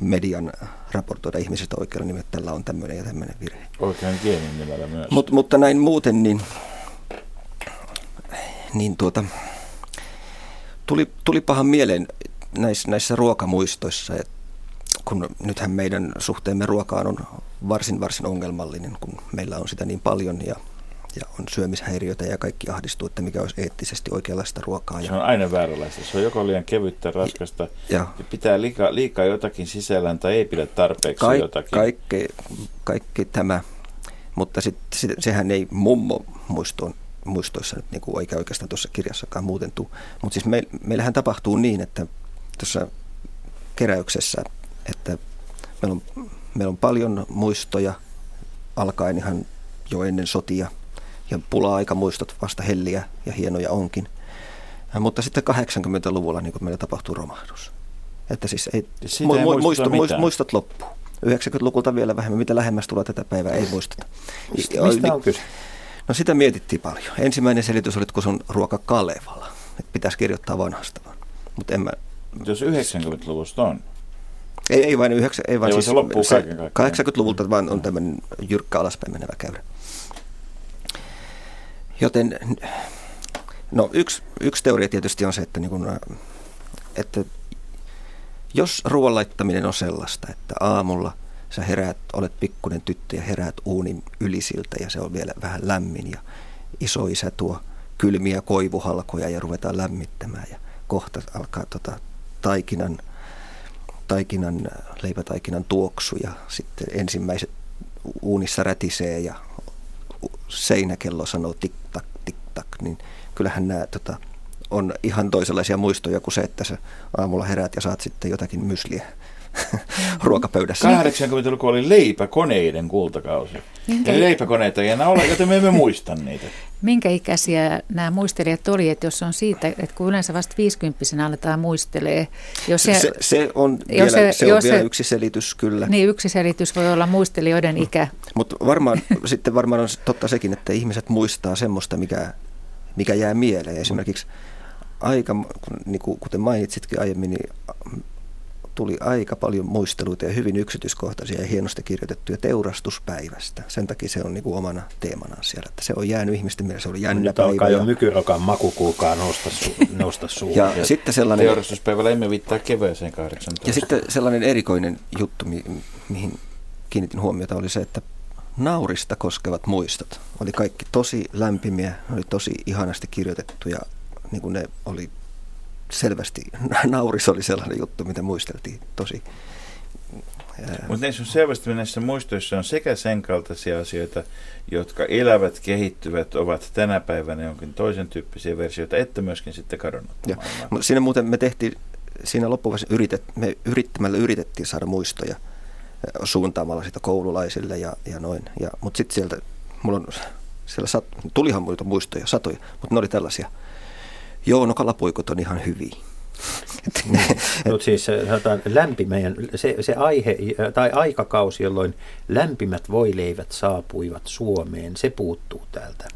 median raportoida ihmisestä oikealla nimellä, että tällä on tämmöinen ja tämmöinen virhe. Oikean kielen nimellä myös. Mut, mutta näin muuten, niin, niin tuota, tuli, tuli pahan mieleen näissä, näissä ruokamuistoissa, että kun nythän meidän suhteemme ruokaan on varsin, varsin ongelmallinen, kun meillä on sitä niin paljon ja, ja on syömishäiriötä ja kaikki ahdistuu, että mikä olisi eettisesti oikeanlaista ruokaa. Se on aina vääränlaista. Se on joko liian kevyttä, raskasta, ja pitää liikaa, liikaa jotakin sisällään tai ei pidä tarpeeksi Kaik, jotakin. Kaikki, kaikki tämä, mutta sit, sit, sehän ei mummo muistoon, muistoissa nyt niin kuin eikä oikeastaan tuossa kirjassakaan muuten tule. Mutta siis me, meillähän tapahtuu niin, että tuossa keräyksessä, että meillä on, meillä on paljon muistoja alkaen ihan jo ennen sotia ja pula-aikamuistot vasta helliä ja hienoja onkin. Mutta sitten kahdeksankymmentäluvulla niin meillä tapahtuu romahdus. Että siis ei, mu- ei muisto, muist, muistot loppuu. yhdeksänkymmentälukulta vielä vähemmän, mitä lähemmäs tulee tätä päivää, ei muisteta. Mistä, mistä on kyse? No sitä mietittiin paljon. Ensimmäinen selitys oli, kun se on Ruoka Kalevala. Että pitäisi kirjoittaa vanhasta. Mut en mä... Jos yhdeksänkymmentäluvusta on. Ei, ei vain, yhdeksän, ei vain ei, siis se se kahdeksankymmentäluvulta vaan on tämmöinen jyrkkä alaspäin menevä käyrä. Joten no, yksi, yksi teoria tietysti on se, että, niin kun, että jos ruoan laittaminen on sellaista, että aamulla sä heräät, olet pikkuinen tyttö ja heräät uunin ylisiltä ja se on vielä vähän lämmin ja isoisä tuo kylmiä koivuhalkoja ja ruvetaan lämmittämään ja kohta alkaa tota taikinan taikinan, leipätaikinan tuoksu ja sitten ensimmäiset uunissa rätisee ja seinäkello sanoo tik-tak, tik-tak, niin kyllähän nämä tota, on ihan toisenlaisia muistoja kuin se, että sä aamulla heräät ja saat sitten jotakin mysliä ruokapöydässä. kahdeksankymmentäluku oli leipäkoneiden kultakausi. Minkä... Eli leipäkoneita ei enää ole, joten me emme muista niitä. Minkä ikäisiä nämä muistelijat oli, että jos on siitä, että kun yleensä vasta viisikymppisenä aletaan muistelee. Jos se, se, se on vielä, se, se on vielä se, yksi selitys, kyllä. Niin, yksi selitys voi olla muistelijoiden ikä. Mutta varmaan, sitten varmaan on totta sekin, että ihmiset muistaa semmoista, mikä, mikä jää mieleen. Esimerkiksi aika, niin kuten mainitsitkin aiemmin, niin tuli aika paljon muisteluita ja hyvin yksityiskohtaisia ja hienosti kirjoitettuja teurastuspäivästä. Sen takia se on niin kuin omana teemanaan siellä, että se on jäänyt ihmisten mielessä, se oli jännä päivä. Nyt alkaa jo nykyrokan makukuukaa nousta, su- nousta suuhun. Ja ja sitten sellainen, teurastuspäivällä emme viittaa keveeseen kahdeksantoista. Ja sitten sellainen erikoinen juttu, mi- mihin kiinnitin huomiota, oli se, että naurista koskevat muistot oli kaikki tosi lämpimiä, oli tosi ihanasti kirjoitettuja, niin kuin ne oli. Selvästi nauris oli sellainen juttu, mitä muisteltiin tosi. Mutta näissä on selvästi, näissä muistoissa on sekä sen kaltaisia asioita, jotka elävät, kehittyvät, ovat tänä päivänä jonkin toisen tyyppisiä versioita, että myöskin sitten kadonnut. Siinä muuten me tehtiin, siinä loppuvaiheessa yritet, me yrittämällä yritettiin saada muistoja suuntaamalla sitä koululaisille ja, ja noin. Ja, mutta sitten sieltä, mulla on, siellä sat, tulihan muita muistoja, satoja, mutta ne oli tällaisia. Joo, no kalapuikot on ihan hyviä. No siis lämpimään, se, se aihe tai aikakausi, jolloin lämpimät voileivät saapuivat Suomeen, se puuttuu täältä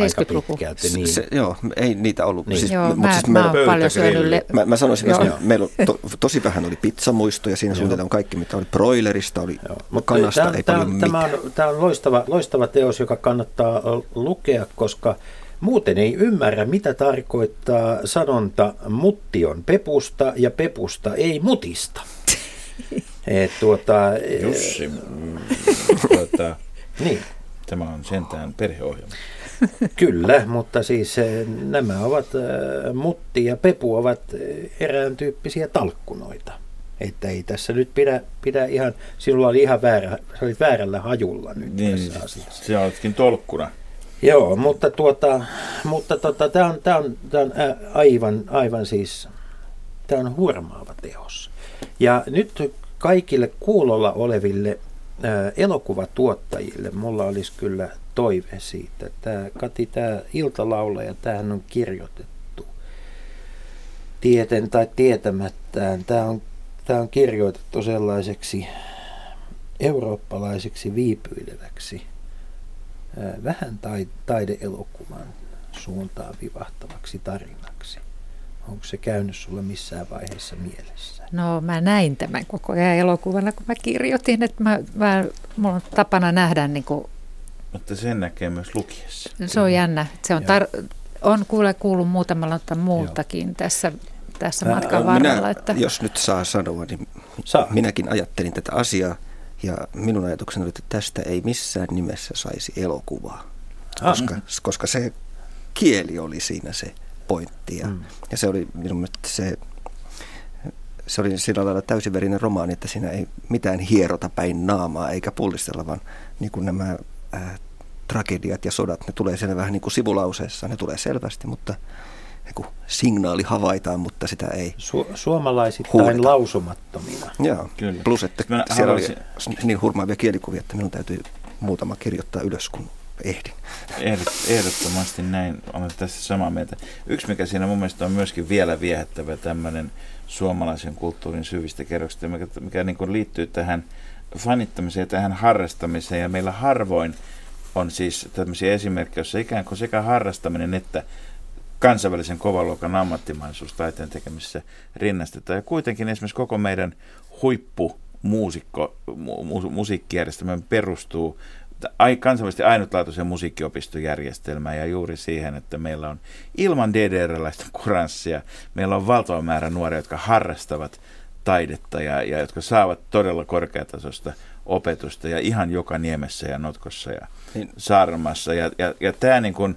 aika pitkälti. Niin. Se, joo, ei niitä ollut. Niin. Siis, joo, mä, siis mä, mä, pöytä, mä, mä sanoisin, joo. Että meillä on to, tosi vähän oli pizzamuistoja, siinä suunnitellaan kaikki, mitä oli broilerista, oli joo. Kanasta, tämä, ei tämä, paljon tämä mitään. On, tämä on loistava, loistava teos, joka kannattaa lukea, koska muuten ei ymmärrä, mitä tarkoittaa sanonta muttion pepusta ja pepusta ei mutista. Et tuota, Jussi, mm, tuota, niin. Tämä on sentään perheohjelma. Kyllä, mutta siis nämä ovat, mutti ja pepu ovat erään tyyppisiä talkkunoita. Että ei tässä nyt pidä, pidä ihan, sinulla oli ihan väärä, sä olit väärällä hajulla nyt niin, tässä asiassa. Sä oletkin tolkkuna. Joo, mutta tuota, mutta tota, tämä on, tämä on, tämä on aivan, aivan siis, tämä on hurmaava teos. Ja nyt kaikille kuulolla oleville ää, elokuvatuottajille mulla olisi kyllä toive siitä. Tämä, Kati, tämä Iltalaulaja, tämähän on kirjoitettu tieten tai tietämättään. Tämä on, tämä on kirjoitettu sellaiseksi eurooppalaiseksi viipyileväksi, vähän taide- taide-elokuvan suuntaan vivahtavaksi tarinaksi. Onko se käynyt sulla missään vaiheessa mielessä? No mä näin tämän koko ajan elokuvana, kun mä kirjoitin, että mä, mä, mulla on tapana nähdä niin kuin... Mutta sen näkee myös lukiessa. Se on jännä. Se on, tar- on kuule kuullut muutamalla muultakin Joo. tässä, tässä mä, matkan varrella. Minä, että... Jos nyt saa sanoa, niin saa. Minäkin ajattelin tätä asiaa. Ja minun ajatukseni oli, että tästä ei missään nimessä saisi elokuvaa, ah, koska, mm. koska se kieli oli siinä se pointti. Ja, mm. ja se oli minun mielestä se, se oli sillä lailla täysiverinen romaani, että siinä ei mitään hierota päin naamaa eikä pullistella, vaan niin kuin nämä ää, tragediat ja sodat, ne tulee siellä vähän niin kuin sivulauseessa, ne tulee selvästi, mutta... signaali havaitaan, mutta sitä ei Su- suomalaisittain huolita. Lausumattomina. Joo, kyllä. Plus, että mä siellä haluaisin... oli niin hurmaavia kielikuvia, että minun täytyy muutama kirjoittaa ylös, kun ehdin. Ehdottomasti näin, olen tässä samaa mieltä. Yksi, mikä siinä mun mielestä on myöskin vielä viehättävä tämmöinen suomalaisen kulttuurin syvistä kerroksista, mikä, mikä niin kuin liittyy tähän fanittamiseen ja tähän harrastamiseen, ja meillä harvoin on siis tämmöisiä esimerkkejä, jossa ikään kuin sekä harrastaminen että kansainvälisen kovaluokan ammattimaisuus taiteen tekemisessä rinnastetaan. Ja kuitenkin esimerkiksi koko meidän huippumuusikko, mu, musiikkijärjestelmä perustuu kansainvälisesti ainutlaatuisen musiikkiopistojärjestelmään ja juuri siihen, että meillä on ilman D D R-läistä kuranssia, meillä on valtava määrä nuoria, jotka harrastavat taidetta ja, ja jotka saavat todella korkeatasoista opetusta ja ihan joka niemessä ja notkossa ja Sarmassa. Ja, ja, ja tämä niin kuin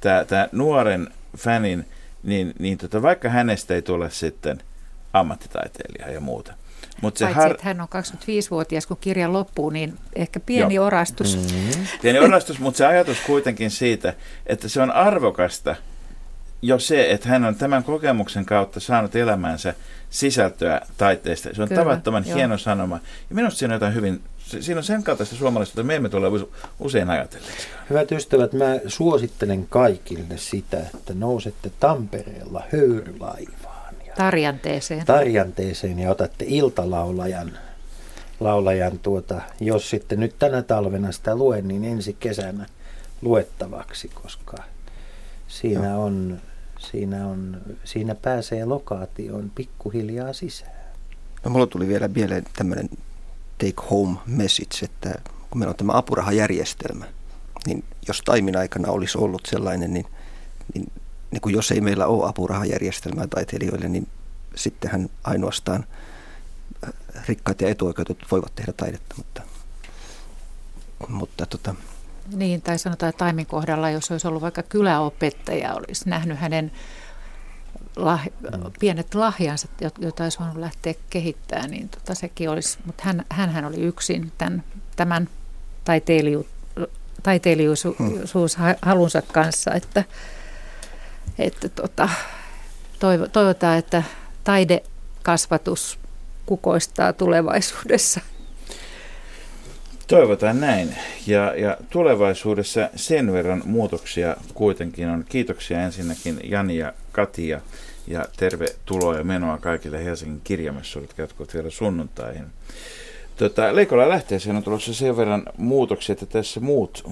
Tämä, tämä nuoren fänin, niin, niin tota, vaikka hänestä ei tule sitten ammattitaiteilijaa ja muuta. Mut se har... hän on kaksikymmentäviisivuotias, kun kirja loppuu, niin ehkä pieni Joo. orastus. Mm-hmm. Pieni orastus, mutta se ajatus kuitenkin siitä, että se on arvokasta jo se, että hän on tämän kokemuksen kautta saanut elämäänsä sisältöä taiteesta. Se on Kyllä, tavattoman jo. hieno sanoma. Ja minusta siinä on jotain hyvin... Siinä on sen kaltaista suomalaisuutta, että me emme tule usein ajatelleeksi. Hyvät ystävät, mä suosittelen kaikille sitä, että nousette Tampereella höyrylaivaan. Ja tarjanteeseen. Tarjanteeseen ja otatte iltalaulajan. Laulajan tuota, jos sitten nyt tänä talvena sitä luen, niin ensi kesänä luettavaksi, koska siinä, on, siinä, on, siinä pääsee lokaatioon pikkuhiljaa sisään. No, mulla tuli vielä mieleen tämmöinen... take home message, että kun meillä on tämä apurahajärjestelmä, niin jos taimin aikana olisi ollut sellainen, niin, niin, niin kun jos ei meillä ole apurahajärjestelmää taiteilijoille, niin sittenhän ainoastaan rikkaat ja etuoikeutetut voivat tehdä taidetta. Mutta, mutta tota. Niin, tai sanotaan taimin kohdalla, jos olisi ollut vaikka kyläopettaja, olisi nähnyt hänen Lah, pienet lahjansa, joita olisi voinut lähteä kehittämään, niin tota sekin olisi, mutta hän, hänhän oli yksin tämän, tämän taiteiliju, taiteilijuushalunsa kanssa, että, että tota, toivo, toivotaan, että taidekasvatus kukoistaa tulevaisuudessa. Toivotaan näin. Ja, ja tulevaisuudessa sen verran muutoksia kuitenkin on. Kiitoksia ensinnäkin Jani ja Kati ja, ja tervetuloa ja menoa kaikille Helsingin kirjamessuille, jotka jatkuvat vielä sunnuntaihin. Tota, Leikola lähteeseen on tulossa sen verran muutoksia, että tässä muut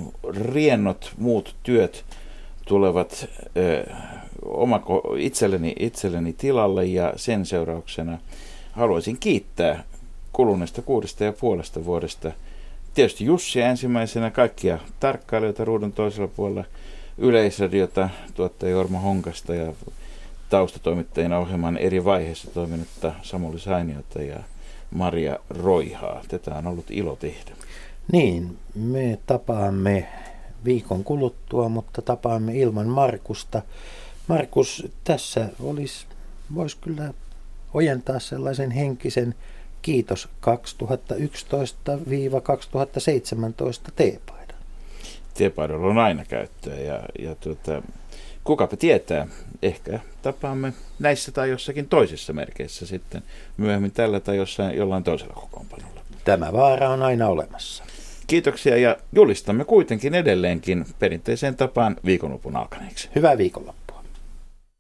riennot, muut työt tulevat ö, omako, itselleni, itselleni tilalle ja sen seurauksena haluaisin kiittää kuluneesta kuudesta ja puolesta vuodesta. Tietysti Jussi ensimmäisenä, kaikkia tarkkailijoita ruudun toisella puolella, Yleisradiota, tuottaja Jorma Honkasta ja taustatoimittajina ohjelman eri vaiheissa toiminutta Samuli Sainiota ja Maria Roihaa. Tätä on ollut ilo tehdä. Niin, me tapaamme viikon kuluttua, mutta tapaamme ilman Markusta. Markus, tässä olisi, voisi kyllä ojentaa sellaisen henkisen kiitos kaksituhattayksitoista kaksituhattaseitsemäntoista teepaidan. Teepaidalla on aina käyttöä ja, ja tuota, kukapa tietää, ehkä tapaamme näissä tai jossakin toisissa merkeissä sitten myöhemmin tällä tai jossain, jollain toisella kokoonpanolla. Tämä vaara on aina olemassa. Kiitoksia ja julistamme kuitenkin edelleenkin perinteiseen tapaan viikonlopun alkaneeksi. Hyvää viikonloppua.